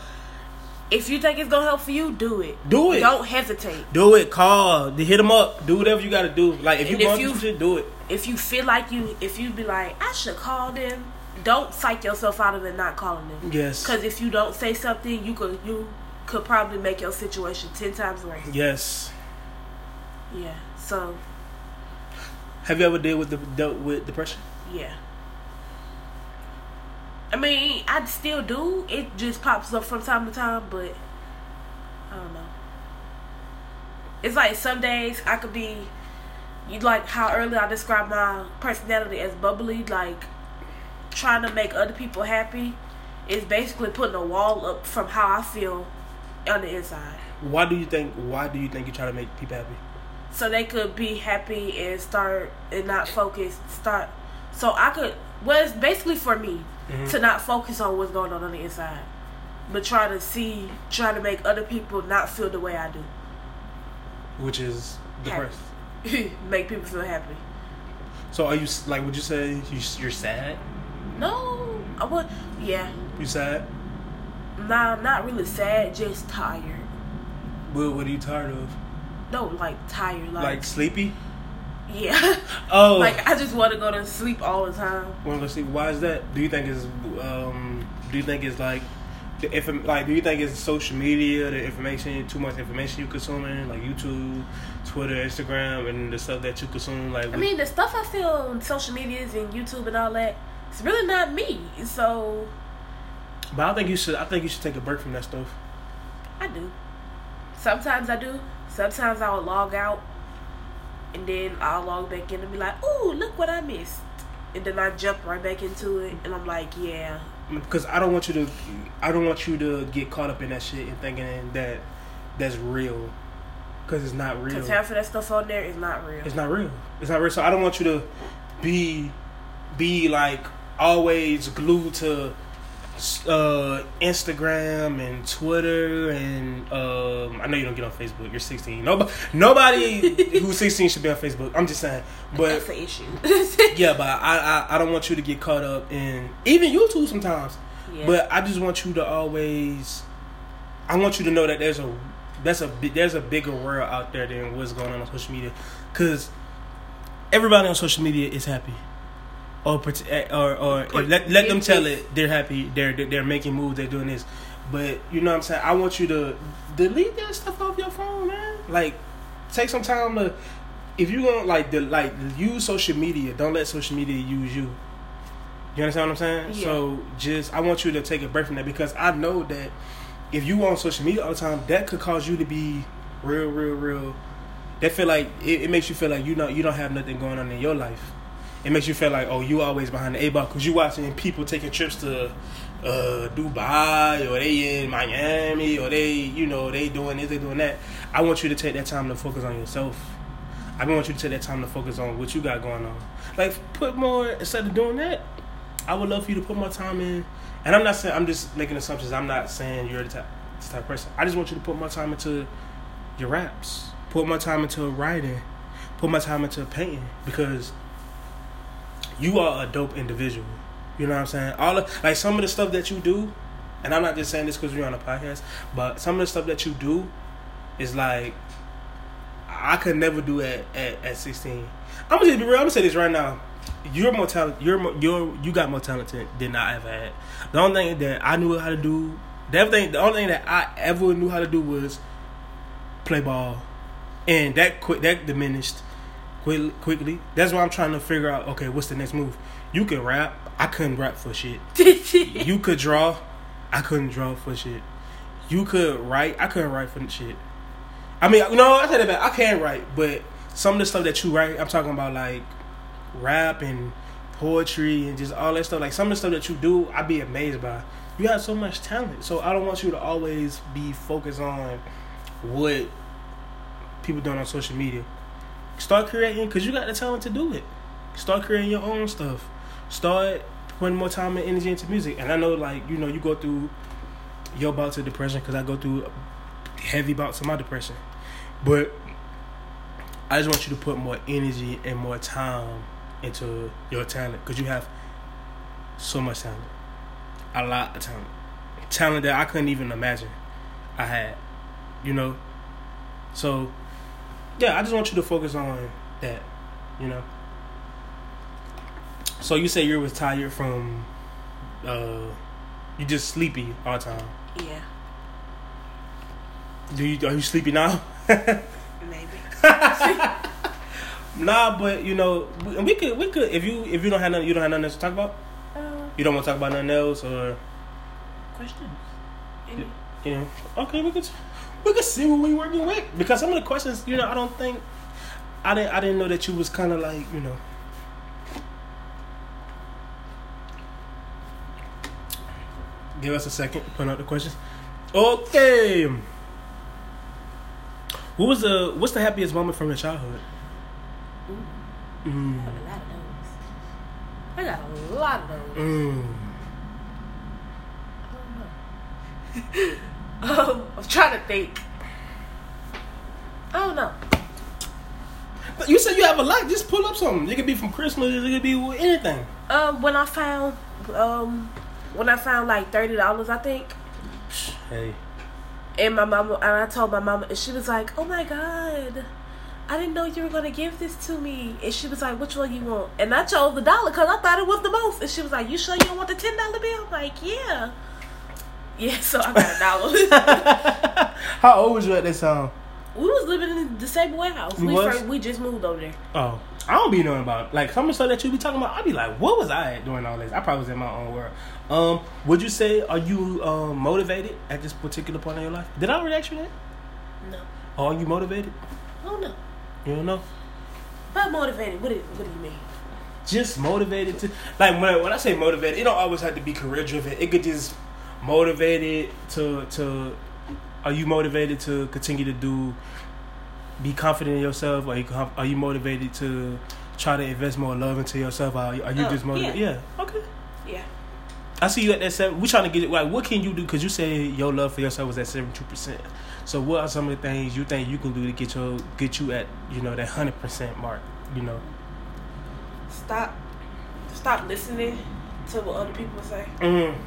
if you think it's going to help for you, do it. Do it. Don't hesitate. Do it. Call. Hit them up. Do whatever you got to do. Like, if you're going to do it, do it. If you feel like if you be like, I should call them. Don't psych yourself out of it not calling them. Yes. Because if you don't say something, you could probably make your situation 10 times worse. Yes. Yeah. So. Have you ever dealt with depression? Yeah. I mean, I still do. It just pops up from time to time, but I don't know. It's like some days I could be, you like how earlier I described my personality as bubbly, like. Trying to make other people happy is basically putting a wall up from how I feel on the inside. Why do you think you try to make people happy? So they could be happy and start and not focus. So I could. Well, it's basically for me mm-hmm. to not focus on what's going on the inside, but try to make other people not feel the way I do. Which is depressed. Make people feel happy. So are you like? Would you say you're sad? No, I would. Yeah. You sad? Nah, not really sad. Just tired. Well, what are you tired of? No, like tired. Like sleepy. Yeah. Oh. Like I just want to go to sleep all the time. Want to sleep? Why is that? Do you think it's like do you think it's social media, the information, too much information you consuming, like YouTube, Twitter, Instagram, and the stuff that you consume? Like I mean, the stuff I see on social medias and YouTube and all that. It's really not me, so. But I think you should take a break from that stuff. I do. Sometimes I would log out and then I'll log back in and be like, ooh, look what I missed. And then I jump right back into it, and I'm like, yeah. Because I don't want you to get caught up in that shit and thinking that that's real, because it's not real. Because half of that stuff on there is not real. It's not real. So I don't want you to be like always glued to Instagram and Twitter and I know you don't get on Facebook. You're 16. Nobody who's 16 should be on Facebook. I'm just saying, but that's the issue. Yeah, but I don't want you to get caught up in even YouTube sometimes. Yeah. But I just want you to always. I want you to know that there's a bigger world out there than what's going on social media, because everybody on social media is happy. Or let them tell it they're happy, they're making moves, they're doing this. But you know what I'm saying? I want you to delete that stuff off your phone, man. Like, take some time to, if you want, like use social media. Don't let social media use you. You understand what I'm saying? Yeah. So I want you to take a break from that, because I know that if you on social media all the time, that could cause you to be real. That feel like it makes you feel like you don't have nothing going on in your life. It makes you feel like, oh, you always behind the eight ball, because you watching people taking trips to Dubai, or they in Miami, or they, you know, they doing this, they doing that. I want you to take that time to focus on yourself. I want you to take that time to focus on what you got going on. Like, put more, instead of doing that, I would love for you to put more time in. And I'm not saying, I'm just making assumptions. I'm not saying you're the type of person. I just want you to put more time into your raps. Put more time into writing. Put more time into painting, because you are a dope individual. You know what I'm saying? Like, some of the stuff that you do, and I'm not just saying this because we're on a podcast, but some of the stuff that you do is like, I could never do at 16. I'm gonna just be real. I'm gonna say this right now. You're more talented. You got more talented than I ever had. The only thing that I ever knew how to do was play ball, and that diminished quickly. That's why I'm trying to figure out, okay, what's the next move? You can rap. I couldn't rap for shit. You could draw. I couldn't draw for shit. You could write. I couldn't write for shit. I mean, no, I said that back. I can write, but some of the stuff that you write, I'm talking about like rap and poetry and just all that stuff. Like, some of the stuff that you do, I'd be amazed by. You have so much talent. So I don't want you to always be focused on what people doing on social media. Start creating, because you got the talent to do it. Start creating your own stuff. Start putting more time and energy into music. And I know, like, you know, you go through your bouts of depression, because I go through heavy bouts of my depression. But I just want you to put more energy and more time into your talent, because you have so much talent. A lot of talent. Talent that I couldn't even imagine I had. You know? So, yeah, I just want you to focus on that, you know. So you say you was tired from, you just sleepy all the time. Yeah. Are you sleepy now? Maybe. Nah, but you know, we could if you don't have nothing, you don't have nothing else to talk about. You don't want to talk about nothing else or questions. You know, okay, we could see what we working with, because some of the questions, you know, I didn't know that you was kind of like, you know, give us a second, putting out the questions. Okay, what's the happiest moment from your childhood? Ooh, I have a lot of those. I don't know. I'm trying to think. I don't know. But you said you have a lot. Just pull up something. It could be from Christmas. It could be anything. When I found like $30, I think. Hey. And I told my mama, and she was like, "Oh my God, I didn't know you were gonna give this to me." And she was like, "Which one you want?" And I chose the $1 because I thought it was the most. And she was like, "You sure you don't want the $10 bill?" I'm like, "Yeah." Yeah, so I got $1. How old was you at that time? We was living in the Sable Way house. We just moved over there. Oh, I don't be knowing about it. Like, some of the stuff that you be talking about, I be like, what was I at doing all this? I probably was in my own world. Would you say, are you motivated at this particular point in your life? Did I already ask you that? No. Are you motivated? I don't know. You don't know? But motivated, what do you mean? Just motivated to, like, when I say motivated, it don't always have to be career driven. It could just motivated to are you motivated to continue to do, be confident in yourself? Are you motivated to try to invest more love into yourself? Are you just motivated? Yeah. Okay. Yeah. I see you at that 7. We trying to get it. Like, what can you do? Because you say your love for yourself was at 72%. So what are some of the things you think you can do to get you at, you know, that 100% mark? You know. Stop listening to what other people say. Mm-hmm.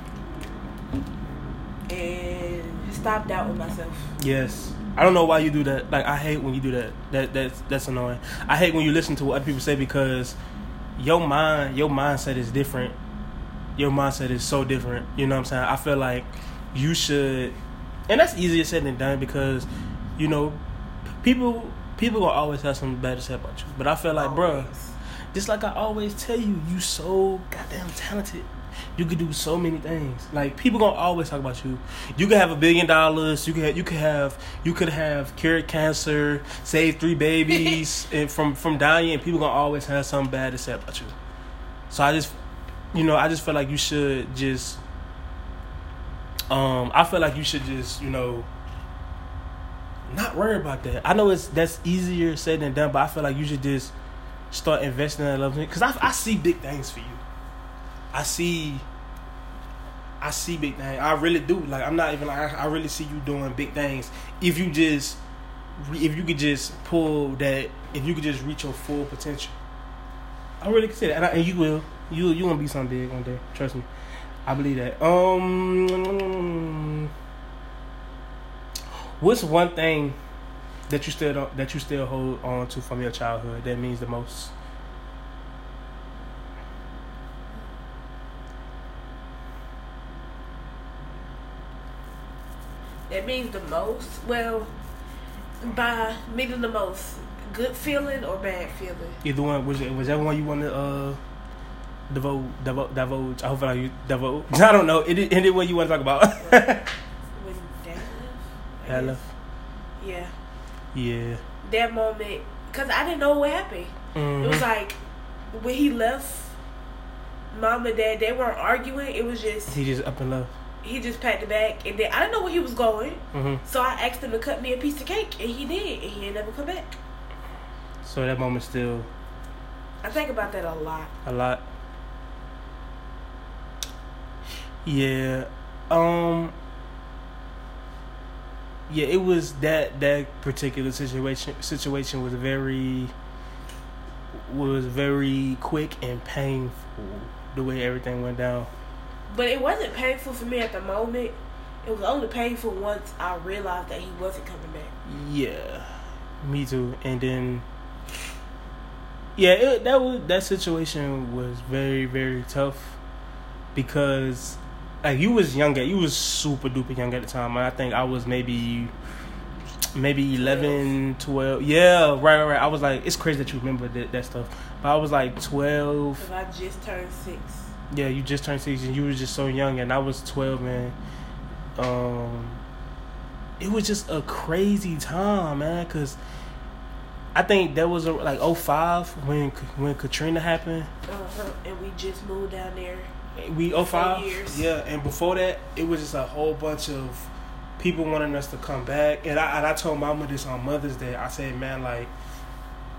And stop doubting myself. Yes. I don't know why you do that. Like, I hate when you do that. That's annoying. I hate when you listen to what other people say, because your mindset is different. Your mindset is so different. You know what I'm saying? I feel like you should, and that's easier said than done, because, you know, people will always have something bad to say about you. But I feel like, bruh, just like I always tell you, you so goddamn talented. You could do so many things. Like, people gonna always talk about you. You could have $1 billion. You could have cured cancer, saved 3 babies and from dying. And people gonna always have something bad to say about you. So I just feel like you should just. I feel like you should just, you know, not worry about that. I know that's easier said than done, but I feel like you should just start investing in that love, because I see big things for you. I see big things. I really do. Like, I'm not even like, I really see you doing big things. If you could just reach your full potential, I really consider it. And you will. You gonna be something big one day. Trust me. I believe that. What's one thing that you still hold on to from your childhood that means the most? That means the most? Well, by meaning the most, good feeling or bad feeling? Either one. Was that one you want to divulge? I hope I don't divulge. I don't know. Any one you want to talk about? When dad left? Yeah. That moment, because I didn't know what happened. Mm-hmm. It was like, when he left, mom and dad, they weren't arguing. It was just... He just up and left. He just packed the bag, and then I didn't know where he was going. Mm-hmm. So I asked him to cut me a piece of cake, and he did, and he ain't never come back. So that moment still... I think about that a lot. Yeah. Yeah, it was that particular situation was very quick and painful, the way everything went down. But it wasn't painful for me at the moment. It was only painful once I realized that he wasn't coming back. Yeah, me too. And then, yeah, that situation was very, very tough, because like you was super duper young at the time. I think I was maybe 11, 12. Yeah, right. I was like, it's crazy that you remember that stuff. But I was like 12. 'Cause I just turned 6. Yeah, you just turned 6 and you were just so young, and I was 12, man. It was just a crazy time, man, because I think that was like 2005 when Katrina happened. Uh-huh, and we just moved down there. We 2005? Yeah, and before that, it was just a whole bunch of people wanting us to come back. And I told Mama this on Mother's Day. I said, man, like,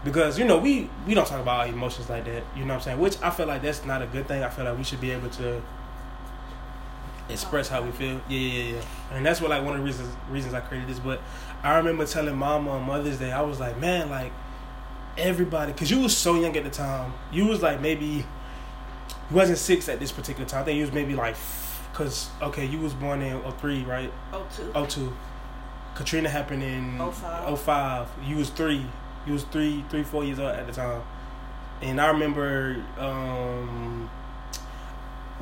because, you know, we don't talk about our emotions like that. You know what I'm saying? Which I feel like that's not a good thing. I feel like we should be able to express how we feel. Yeah. And that's what, like, one of the reasons I created this. But I remember telling Mama on Mother's Day, I was like, man, like, everybody, because you was so young at the time. You was like maybe... You wasn't 6 at this particular time. I think you was maybe like... Because, okay, you was born in 03, right? 02. Katrina happened in... 05. You was 3. You was 4 years old at the time. And I remember...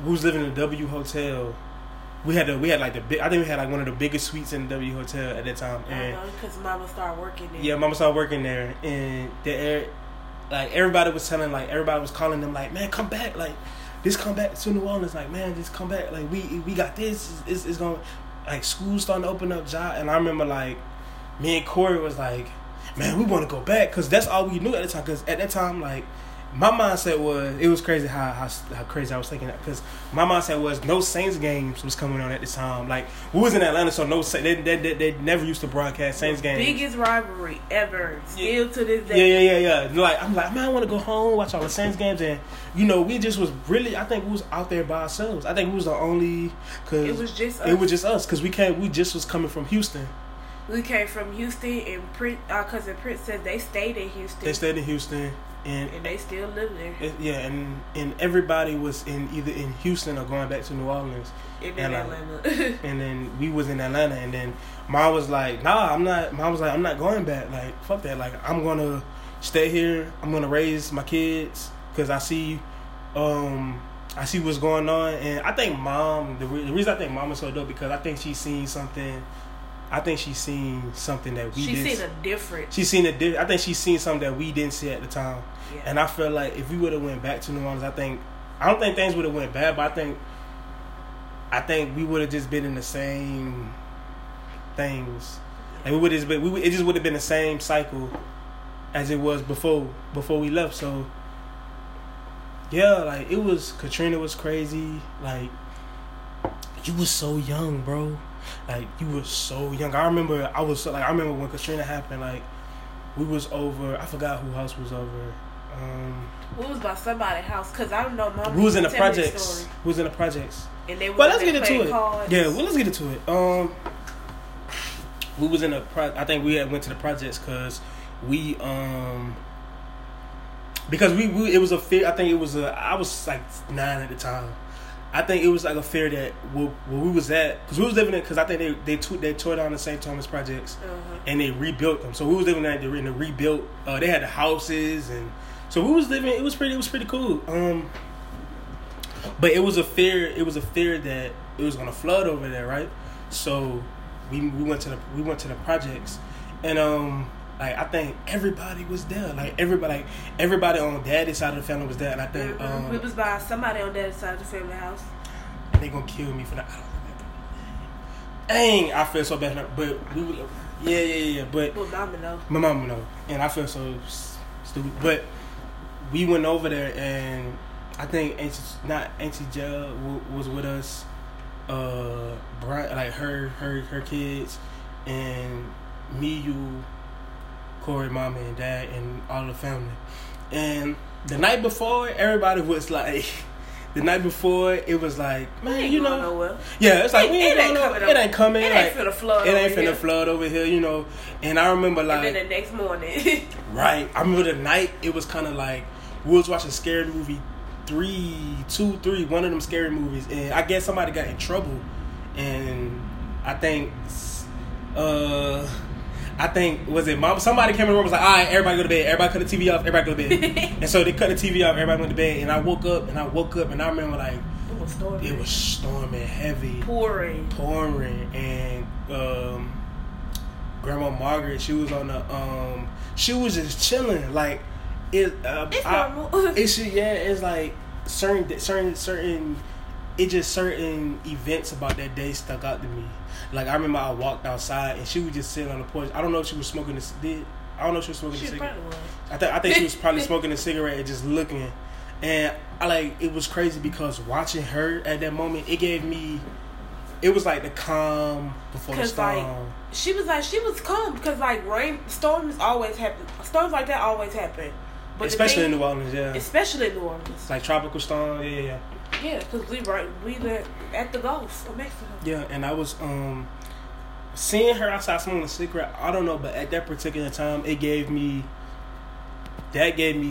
we was living in the W Hotel. We had like the big... I think we had like one of the biggest suites in the W Hotel at that time. And I know, because Mama started working there. Yeah, Mama started working there. And the air... Like, everybody was telling, like, everybody was calling them, like, man, come back. Like, just come back to New Orleans. Like, man, just come back. Like, we got this. It's going to, like, school's starting to open up, job. And I remember, like, me and Corey was like, man, we want to go back, because that's all we knew at the time. Because at that time, like, my mindset was, it was crazy how crazy I was thinking that, because my mindset was no Saints games was coming on at the time. Like, we was in Atlanta, so no, they never used to broadcast Saints games. Biggest rivalry ever, still to this day. Yeah. Like, I'm like, man, I want to go home, watch all the Saints games, and you know, we just was really, I think we was out there by ourselves. I think we was the only, cause it was just us, because we just was coming from Houston. We came from Houston, and Prince, our cousin Prince said they stayed in Houston. And they still live there. And everybody was either in Houston or going back to New Orleans. And Atlanta. And then we was in Atlanta, and then Ma was like, nah, I'm not. Ma was like, I'm not going back. Like, fuck that. Like, I'm going to stay here. I'm going to raise my kids, because I see what's going on. And I think Mom, the reason I think Mom is so dope, because I think she's seen something. I think she's seen something that we didn't see. I think she's seen something that we didn't see at the time. Yeah. And I feel like if we would have went back to New Orleans, I don't think things would have went bad, but I think we would have just been in the same things. And it just would have been the same cycle as it was before we left. So yeah, like, Katrina was crazy. Like, you was so young, bro. Like, you were so young. I remember when Katrina happened. Like, we was over. I forgot who house was over. We was by somebody's house, cause I don't know. My we was in the projects. And they were. But let's get into it. We was in a pro. I think we had went to the projects cause we because we it was a fear. I was like 9 at the time. I think it was like a fear that where we was at, because we was living in, because I think they tore down the St. Thomas projects, and they rebuilt them. So we was living in the rebuilt. They had the houses, and so we was living. It was pretty cool. But it was a fear that it was gonna flood over there, right? So we went to the projects, and like, I think everybody was there. Like everybody on Daddy's side of the family was there. And I think we was by somebody on Daddy's side of the family house. And they gonna kill me for that. I don't remember. Dang, I feel so bad now. But we, yeah. But my mama know, and I feel so stupid. But we went over there, and I think Auntie Jell was with us. Brian, like her kids, and me, you, Corey, Mama, and Dad, and all the family. And the night before, it was like, man, you know, yeah, it's like, it ain't coming. It ain't finna flood over here, you know. And I remember, like, and then the next morning, right? I remember the night. It was kind of like we was watching Scary Movie 3, one of them scary movies, and I guess somebody got in trouble, and I think was it Mom? Somebody came in the room and was like, all right, everybody go to bed. Everybody cut the TV off. Everybody go to bed. And so they cut the TV off. Everybody went to bed. And I woke up, and I remember, like, it was storming heavy, pouring, and Grandma Margaret, she was just chilling. Like, it's like certain. It just certain events about that day stuck out to me. Like, I remember I walked outside and she was just sitting on the porch. I don't know if she was smoking a cigarette. I think she was probably smoking a cigarette and just looking. And I, like, it was crazy because watching her at that moment, it was like the calm before the storm. Like, she was calm because, like, storms always happen. Storms like that always happen. But especially in New Orleans, yeah. Like tropical storm, yeah. Yeah, because we were at the Gulf of Mexico. Yeah, and I was seeing her outside smoking a cigarette, I don't know, but at that particular time, that gave me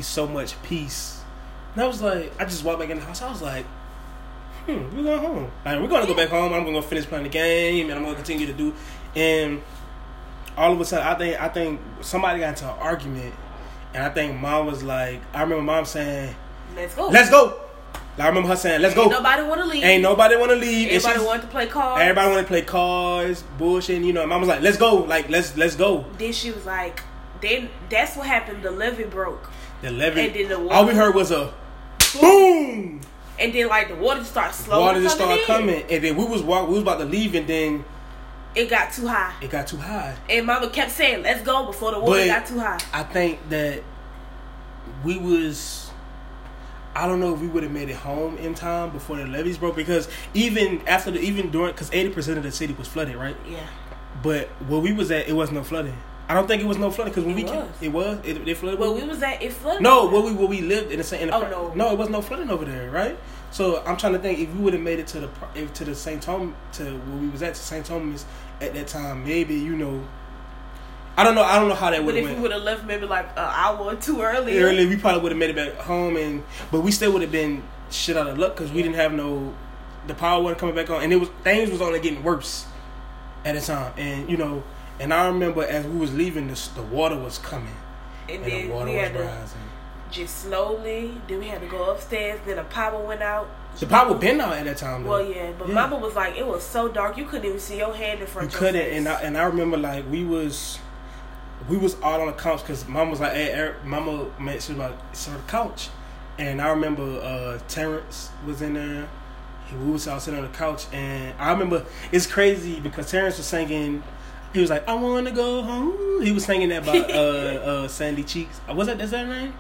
so much peace. And I was like, I just walked back in the house. I was like, we're going home. Like, we're going to go back home. I'm going to finish playing the game, and I'm going to continue to do. And all of a sudden, I think somebody got into an argument, and I think Mom was like, I remember Mom saying, Let's go. I remember her saying, let's go. Ain't nobody want to leave. Everybody wanted to play cards. Bullshit, you know. And Mom was like, let's go. Like, let's go. Then she was like, then that's what happened. The levee broke. And then all we heard was a boom. And then, like, the water just started coming. And then we was about to leave, and then it got too high. It got too high. And Mama kept saying, let's go before the water got too high. I think that we was... I don't know if we would have made it home in time before the levees broke, because even during, because 80% of the city was flooded, right? Yeah. But where we was at, it wasn't no flooding. I don't think it was no flooding, because it flooded. Where we was at, it flooded. No, where we lived in the no, it was no flooding over there, right? So I'm trying to think, if we would have made it to the St. Thomas, to where we was at, to St. Thomas at that time, maybe, you know. I don't know how that would have went. But if we would have left maybe like an hour or two earlier. Early, we probably would have made it back home, but we still would have been shit out of luck, because we didn't have the power wasn't coming back on, and things was only getting worse at the time. And, you know, and I remember as we was leaving, the water was coming, and the water was rising. Just slowly, then we had to go upstairs, then the power went out. The power been out at that time, though. Well, yeah, but yeah. Mama was like, it was so dark, you couldn't even see your hand in front of you. You couldn't, and I remember, like, we was all on the couch, because Mama was like, hey, Mama, she was like, it's on the couch. And I remember Terrence was in there. We was all sitting on the couch, and I remember, it's crazy, because Terrence was singing... He was like, I want to go home. He was singing that by Sandy Cheeks. Is that her name?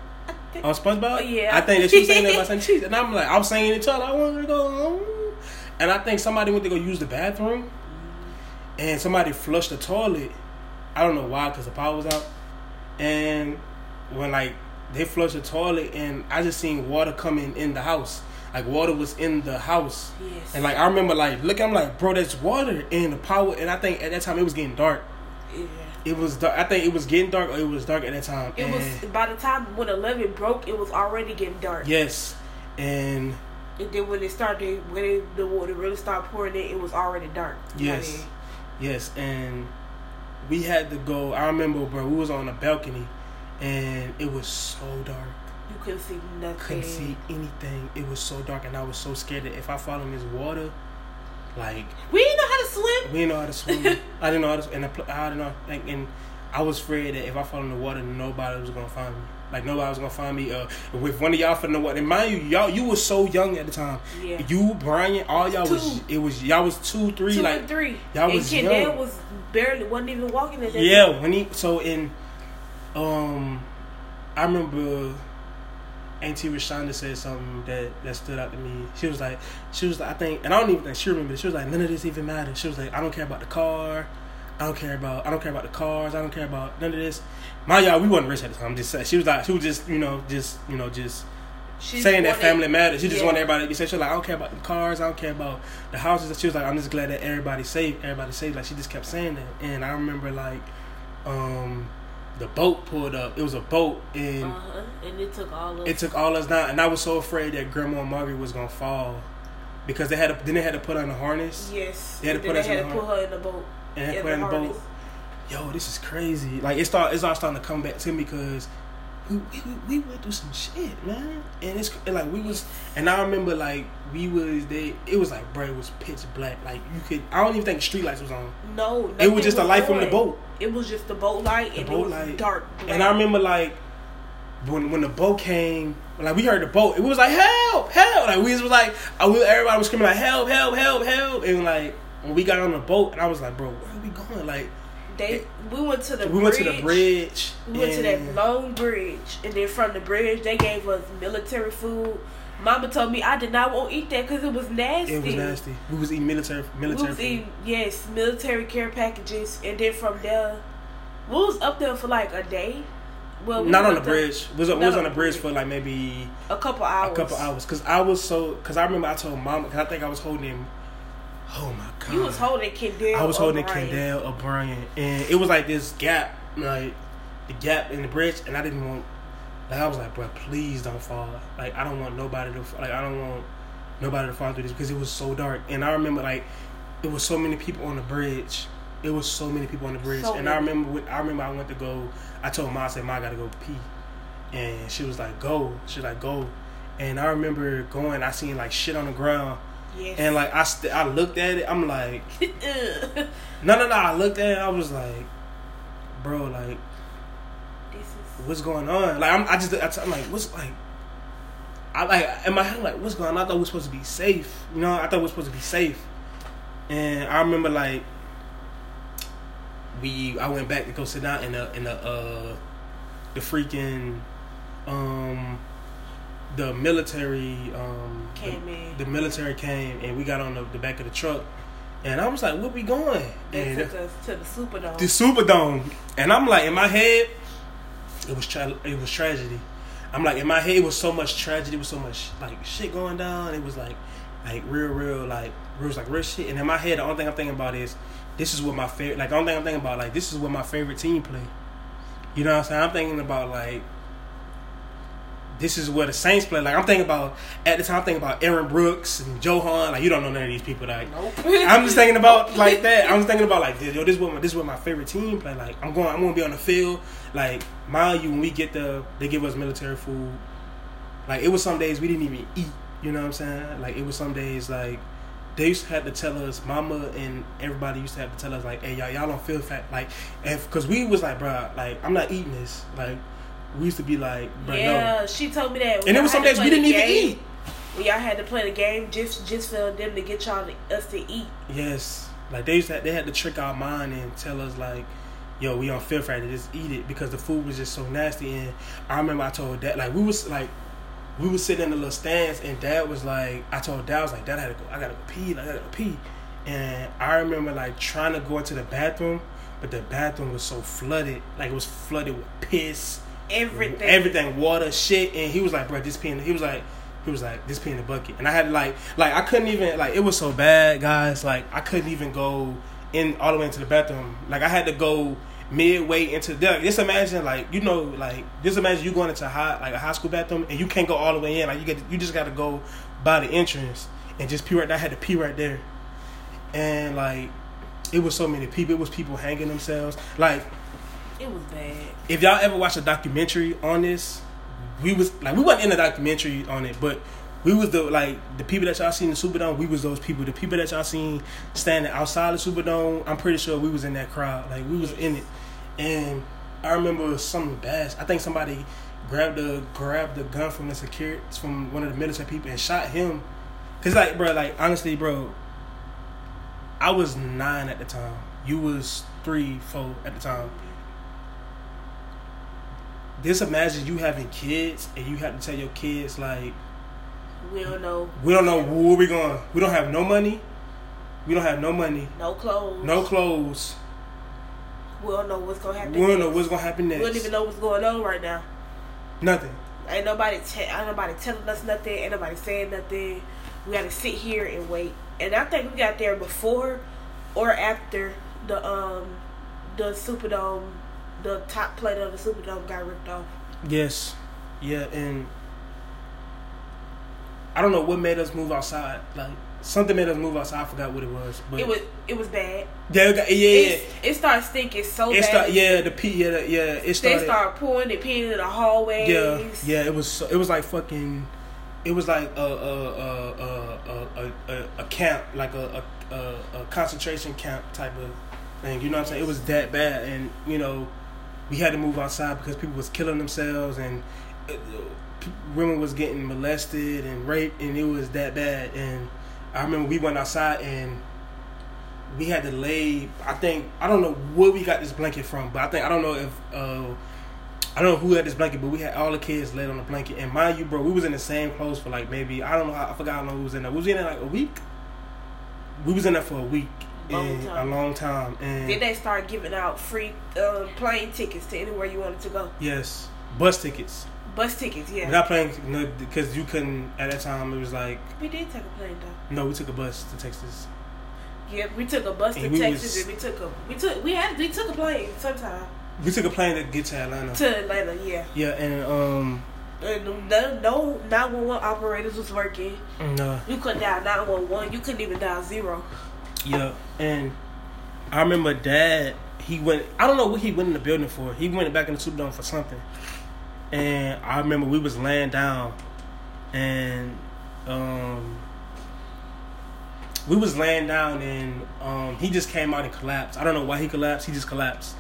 On SpongeBob? Oh, yeah. I think that she was singing that by Sandy Cheeks. And I'm like, I'm singing it to her. I want to go home. And I think somebody went to go use the bathroom. And somebody flushed the toilet. I don't know why, because the power was out. And when, like, they flushed the toilet, and I just seen water coming in the house. Like, water was in the house. Yes. And, like, I remember, like, looking, I'm like, bro, that's water. And the power, and I think at that time it was getting dark. Yeah. It was dark. I think it was getting dark, or it was dark at that time. It was, by the time when the levee broke, it was already getting dark. Yes. And then when it started, the water really started pouring in, it was already dark. Yes. You know I mean? Yes. And we had to go, I remember, bro, we was on a balcony, and it was so dark. You couldn't see nothing. Couldn't see anything. It was so dark, and I was so scared that if I fall in this water, like... We didn't know how to swim. I didn't know how to swim. And I was afraid that if I fall in the water, nobody was going to find me. Like, nobody was going to find me. With one of y'all fell in the water. And mind you, you were so young at the time. Yeah. You, Brian, all y'all y'all was 2, 3. Two and three. Y'all was young. And Kid Dan wasn't even walking at that time. Yeah, I remember... Auntie Rashonda said something that stood out to me. She was like, I don't even think she remembered. She was like, none of this even matters. She was like, I don't care about the car. I don't care about the cars. I don't care about none of this. Mind y'all, we wasn't rich at the time. I'm just saying. She was just saying that family matters. She just wanted everybody to be safe. She was like, I don't care about the cars. I don't care about the houses. She was like, I'm just glad that everybody's safe. Everybody's safe. Like, she just kept saying that. And I remember, like, the boat pulled up. It was a boat, and it took all of us. It took all us down, and I was so afraid that Grandma and Margaret was gonna fall, because they had to put her in the harness. Yes, they had to put her in the boat. And put her in the boat. Yo, this is crazy. Like, it's all starting to come back to me, because we went through some shit, man. And it's like I remember, like, it was like, bro, it was pitch black. Like, I don't even think street lights was on. No, it was just the light from the boat. It was just the boat light, and it was dark black. And I remember, like, when the boat came, like, we heard the boat. It was like, help, help. Like, we was like, everybody was screaming, like, help, help, help, help. And, like, when we got on the boat, and I was like, bro, where are we going? Like, we went to the bridge. We went to that long bridge. And then from the bridge, they gave us military food. Mama told me I did not want to eat that because it was nasty. It was nasty. We was eating military food. Yes, military care packages. And then from there, we was up there for like a day. Well, we not on the bridge. We was on the bridge for like maybe a couple hours. Because I remember I told Mama, because I think I was holding... Oh my God. You was holding Kendall. I was holding Kendall O'Brien. And it was like this gap, like the gap in the bridge. And I didn't want... Like, I was like, bro, please don't fall. Like, I don't want nobody to... Like, I don't want nobody to fall through this, because it was so dark. And I remember, like, it was so many people on the bridge. So I remember I went to go... I told Ma, I said, Ma, I got to go pee. And she was like, go. And I remember going, I seen, like, shit on the ground. Yes. And, like, I looked at it. I'm like... No. I looked at it. I was like, bro, like... What's going on? Like, what's going on? I thought we were supposed to be safe. And I remember, like, I went back to go sit down in the freaking the military the military came and we got on the back of the truck. And I was like, where we going? And took us to the Superdome. The Superdome. And I'm like, in my head, it was tragedy. I'm like, in my head, it was so much tragedy. It was so much, like, shit going down. It was like, real, like, real, like, real shit. And in my head, the only thing I'm thinking about is, this is what my favorite, like, the only thing I'm thinking about, like, this is what my favorite team play. You know what I'm saying? I'm thinking about, like, this is where the Saints play. Like, I'm thinking about, at the time, I'm thinking about Aaron Brooks and Joe Horn. Like, you don't know none of these people. Like, nope. I'm just thinking about, like, that. I'm just thinking about, like, yo, this is where my favorite team play. Like, I'm going to be on the field. Like, mind you, when we get they give us military food. Like, it was some days we didn't even eat. You know what I'm saying? Like, it was some days, like, they used to have to tell us, mama and everybody used to have to tell us, like, hey, y'all don't feel fat. Like, because we was like, bro, like, I'm not eating this. Like, we used to be like, bro, yeah, no. She told me that. And it was some days we didn't even eat. When y'all had to play the game just for them to get us to eat. Yes. Like, they had to trick our mind and tell us, like, yo, we on Fifth Friday, just eat it. Because the food was just so nasty. And I remember I told Dad, like, we was sitting in the little stands. And Dad was like, I told Dad, I was like, Dad, I gotta go pee. And I remember, like, trying to go into the bathroom. But the bathroom was so flooded. Like, it was flooded with piss. Everything, water, shit, and he was like, "Bro, this pee." He was like, "This pee in the bucket." And I had like I couldn't even like it was so bad, guys. Like I couldn't even go in all the way into the bathroom. Like I had to go midway into the. Like, just imagine, like you know, like just imagine you going into a high school bathroom and you can't go all the way in. Like you just got to go by the entrance and just pee right there. I had to pee right there, and like it was so many people. It was people hanging themselves, like. It was bad. If y'all ever watched a documentary on this, we wasn't in a documentary on it, but we was the people that y'all seen in the Superdome, we was those people. The people that y'all seen standing outside the Superdome, I'm pretty sure we was in that crowd. Like, we was in it. And I remember something bad. I think somebody grabbed the gun from the security, from one of the military people and shot him. Because, like, bro, like, honestly, bro, I was 9 at the time. You was 3, 4 at the time. Just imagine you having kids and you have to tell your kids, like, we don't know where we're going. We don't have no money. No clothes. We don't know what's going to happen next. We don't even know what's going on right now. Nothing. Ain't nobody telling us nothing. Ain't nobody saying nothing. We got to sit here and wait. And I think we got there before or after the Superdome. The top plate of the Superdome got ripped off. Yes. Yeah, and I don't know what made us move outside. Like, something made us move outside. I forgot what it was. But It was bad. Yeah, It started stinking so bad. It started. They started pouring it, peeing in the hallways. Yeah, it was like a camp, like a concentration camp type of thing. You know what I'm saying? It was that bad, and, you know, we had to move outside because people was killing themselves and women was getting molested and raped, and it was that bad. And I remember we went outside and we had to lay. I don't know where we got this blanket from, but I don't know who had this blanket, but we had all the kids laid on the blanket. And mind you, bro, we was in the same clothes for like maybe I forgot how long we was in there. We was in there like a week. We was in there for a week. A long time. And then they started giving out free plane tickets to anywhere you wanted to go. Yes. Bus tickets, yeah. Not plane, no, because you couldn't, at that time, it was like... We did take a plane, though. No, we took a bus to Texas. Yeah, we took a bus to Texas, and we took a plane sometime. We took a plane to get to Atlanta. Yeah. Yeah, and... No 911 operators was working. No. You couldn't dial 911. You couldn't even dial 0. Yeah, and I remember Dad, I don't know what he went in the building for. He went back in the Superdome for something. And I remember we was laying down, and he just came out and collapsed. I don't know why he collapsed. He just collapsed.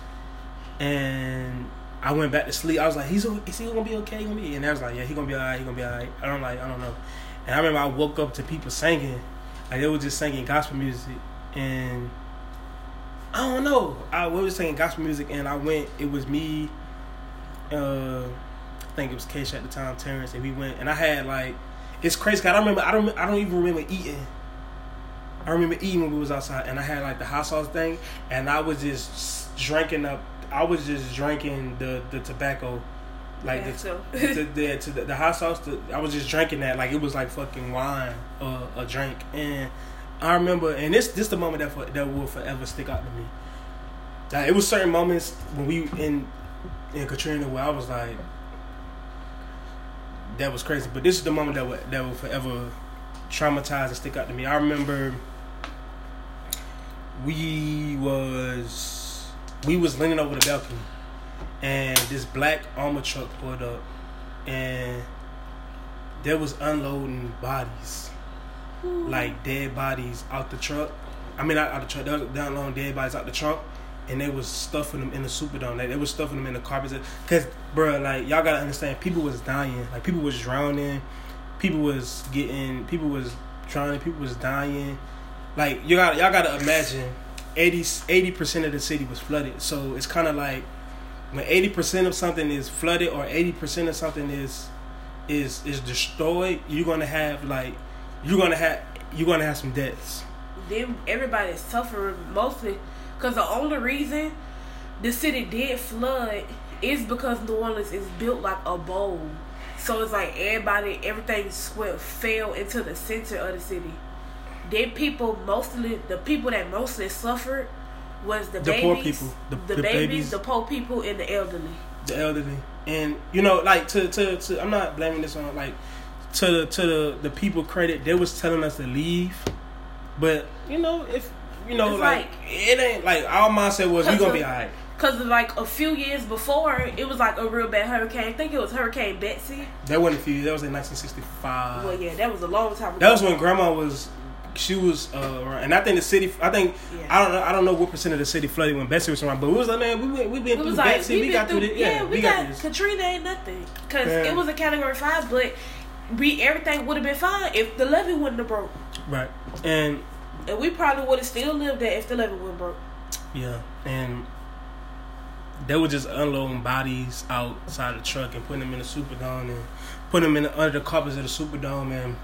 And I went back to sleep. I was like, is he going to be okay? And I was like, yeah, he going to be all right. I don't know. And I remember I woke up to people singing. Like, they were just singing gospel music. And I I don't know. We were singing gospel music, and I went. It was me. I think it was Kesha at the time, Terrence, and we went. And I had like, it's crazy. Cause I don't even remember eating. I remember eating when we was outside, and I had like the hot sauce thing, and I was just drinking up. I was just drinking the tobacco, like the hot sauce. I was just drinking that like it was like fucking wine or a drink. And I remember, and this the moment that will forever stick out to me. Like, it was certain moments when we in Katrina where I was like, that was crazy. But this is the moment that will forever traumatize and stick out to me. I remember we was leaning over the balcony, and this black armor truck pulled up, and there was unloading bodies. Like dead bodies out the truck. I mean, out the truck. They were downloading dead bodies out the trunk, and they was stuffing them in the Superdome. Like, they was stuffing them in the carpets. Cause, bro, like y'all gotta understand, people was dying. Like people was drowning. People was drowning. People was dying. Like y'all gotta imagine, 80% of the city was flooded. So it's kind of like when 80% of something is flooded or 80% of something is destroyed. You're gonna have some deaths. Then everybody's suffering mostly because the only reason the city did flood is because New Orleans is built like a bowl, so it's like everything swept fell into the center of the city. Then the people that mostly suffered was the babies, the poor people, and the elderly. And you know, like to I'm not blaming this on like. To the people credit, they was telling us to leave, but you know like it ain't like our mindset was we gonna be alright. Cause like a few years before, it was like a real bad hurricane. I think it was Hurricane Betsy. That wasn't a few years. That was in 1965. Well, yeah, that was a long time ago. That was when Grandma was. She was around, and I think the city. I think yeah. I don't know what percent of the city flooded when Betsy was around, but it was like, man, we been through like, Betsy. We got through it. Yeah, we got this. Katrina ain't nothing. Cause it was a Category 5, but. Everything would have been fine if the levee wouldn't have broke. Right. And we probably would have still lived there if the levee wouldn't broke. Yeah. And they were just unloading bodies outside the truck and putting them in the Superdome and putting them under the carpets of the Superdome. And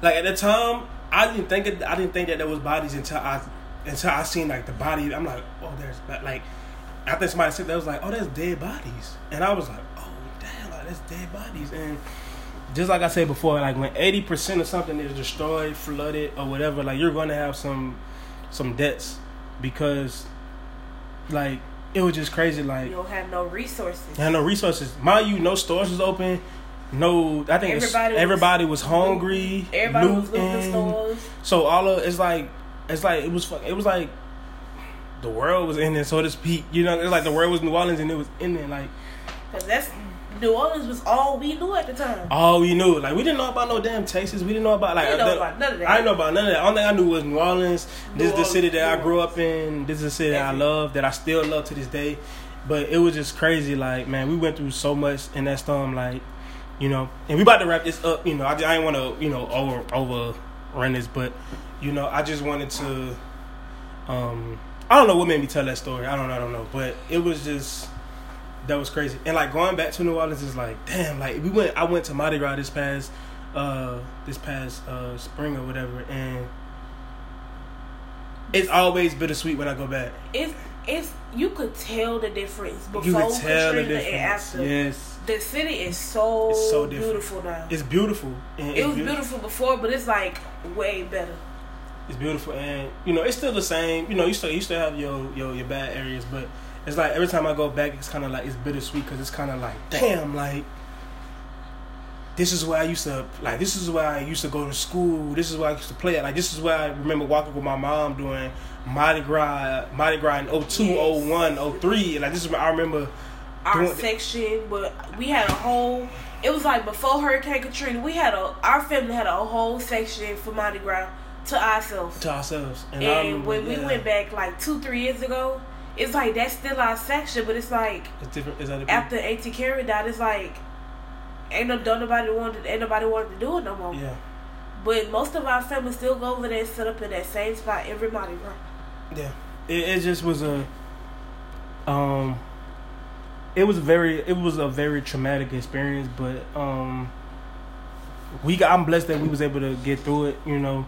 like at the time, I didn't think that there was bodies until I seen like the body. I'm like, oh, there's like I think somebody said that was like, oh, there's dead bodies, and I was like, oh, damn, like that's dead bodies. And just like I said before, like when 80% of something is destroyed, flooded, or whatever, like you're going to have some deaths because, like, it was just crazy. Like you don't have no resources. I had no resources. Mind you, no stores was open. No, I think everybody was hungry. Everybody was losing stores. So all of it was like the world was ending. So to speak, you know, it's like the world was New Orleans and it was ending. Like, cause that's. New Orleans was all we knew at the time. All we knew. Like, we didn't know about no damn Texas. We didn't know about, like... I didn't know about none of that. I didn't know about none of that. Only thing I knew was New Orleans. This is the city that I grew up in. This is the city that I love, that I still love to this day. But it was just crazy. Like, man, we went through so much in that storm, like, you know. And we about to wrap this up, you know. I didn't want to, you know, overrun this. But, you know, I just wanted to... I don't know what made me tell that story. I don't know. But it was just... That was crazy. And like going back to New Orleans is like, damn, like I went to Mardi Gras this past spring or whatever, and it's always bittersweet when I go back. It's you could tell the difference before Katrina and after. Yes. The city is so beautiful now. It's beautiful. It was beautiful before, but it's like way better. It's beautiful, and you know, it's still the same. You know, you still have your bad areas, but it's like every time I go back, it's kind of like it's bittersweet because it's kind of like, damn, like this is where I used to go to school. This is where I used to play at. Like this is where I remember walking with my mom doing Mardi Gras in 02, yes. 01, 03. Like this is where I remember our section. But we had a whole. It was like before Hurricane Katrina. We had our family had a whole section for Mardi Gras to ourselves. And when we went back like 2-3 years ago. It's like that's still our section, but it's like it's different. It's after A.T. Carey died, it's like ain't nobody wanted to do it no more. Yeah. But most of our family still go over there and sit up in that same spot every Mardi Gras. Yeah. it just was a very traumatic experience, but I'm blessed that we was able to get through it, you know.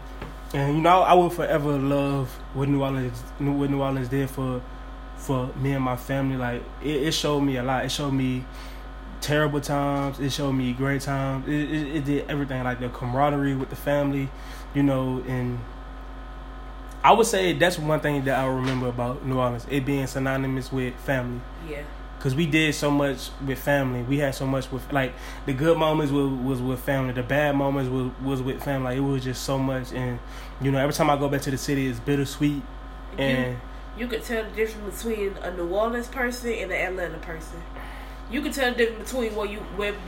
And you know, I will forever love what New Orleans did for me and my family. Like it showed me a lot. It showed me terrible times. It showed me great times. It did everything, like the camaraderie with the family, you know. And I would say that's one thing that I remember about New Orleans, it being synonymous with family. Yeah. Because we did so much with family. We had so much with, like, the good moments was with family. The bad moments was with family. Like, it was just so much. And, you know, every time I go back to the city, it's bittersweet. And you could tell the difference between a New Orleans person and an Atlanta person. You could tell the difference between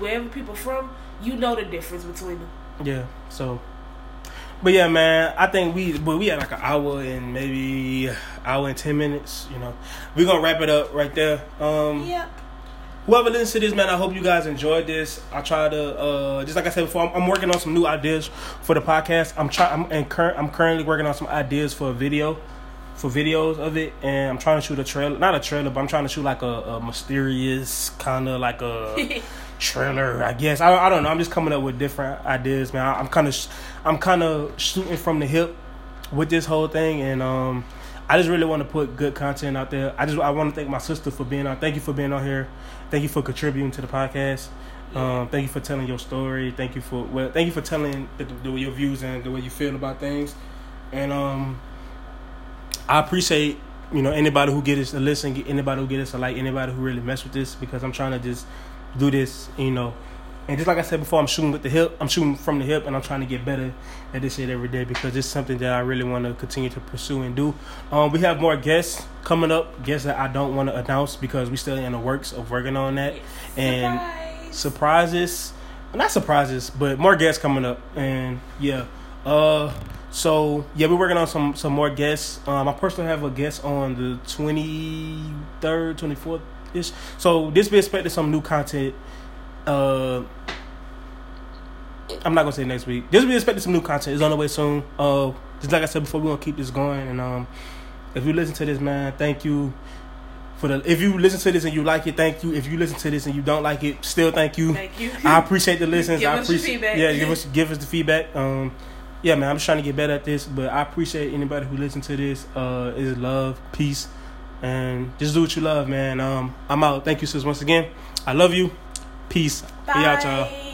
wherever people from, you know the difference between them. Yeah, so... But yeah, man, I think we had like an hour and maybe hour and 10 minutes, you know. We're gonna wrap it up right there. Yep. Whoever listens to this, man, I hope you guys enjoyed this. I try to just like I said before, I'm working on some new ideas for the podcast. I'm currently working on some ideas for a video, for videos of it, and I'm trying to shoot I'm trying to shoot like a mysterious kind of like a trailer, I guess. I don't know. I'm just coming up with different ideas, man. I'm kind of shooting from the hip with this whole thing, and I just really want to put good content out there. I want to thank my sister for being on. Thank you for being on here. Thank you for contributing to the podcast. Thank you for telling your story. Thank you for telling your views and the way you feel about things. And I appreciate, you know, anybody who gets us a listen, anybody who gets us a like, anybody who really mess with this, because I'm trying to just do this, you know. And just like I said before, I'm shooting from the hip, and I'm trying to get better at this shit every day, because it's something that I really want to continue to pursue and do. We have more guests coming up, guests that I don't want to announce because we're still in the works of working on that. Yes. And not surprises, but more guests coming up. And yeah, so yeah, we're working on some more guests. I personally have a guest on the 23rd, 24th. So this be expecting some new content. I'm not gonna say next week. This be expecting some new content. It's on the way soon. Just like I said before, we're gonna keep this going. And if you listen to this, man, thank you. If you listen to this and you like it, thank you. If you listen to this and you don't like it, still thank you. Thank you. I appreciate the listens. Give us your feedback. Yeah, give us the feedback. Yeah, man, I'm just trying to get better at this, but I appreciate anybody who listens to this. It's love, peace. And just do what you love, man. I'm out. Thank you, sis, once again. I love you. Peace. Bye. Be out, y'all.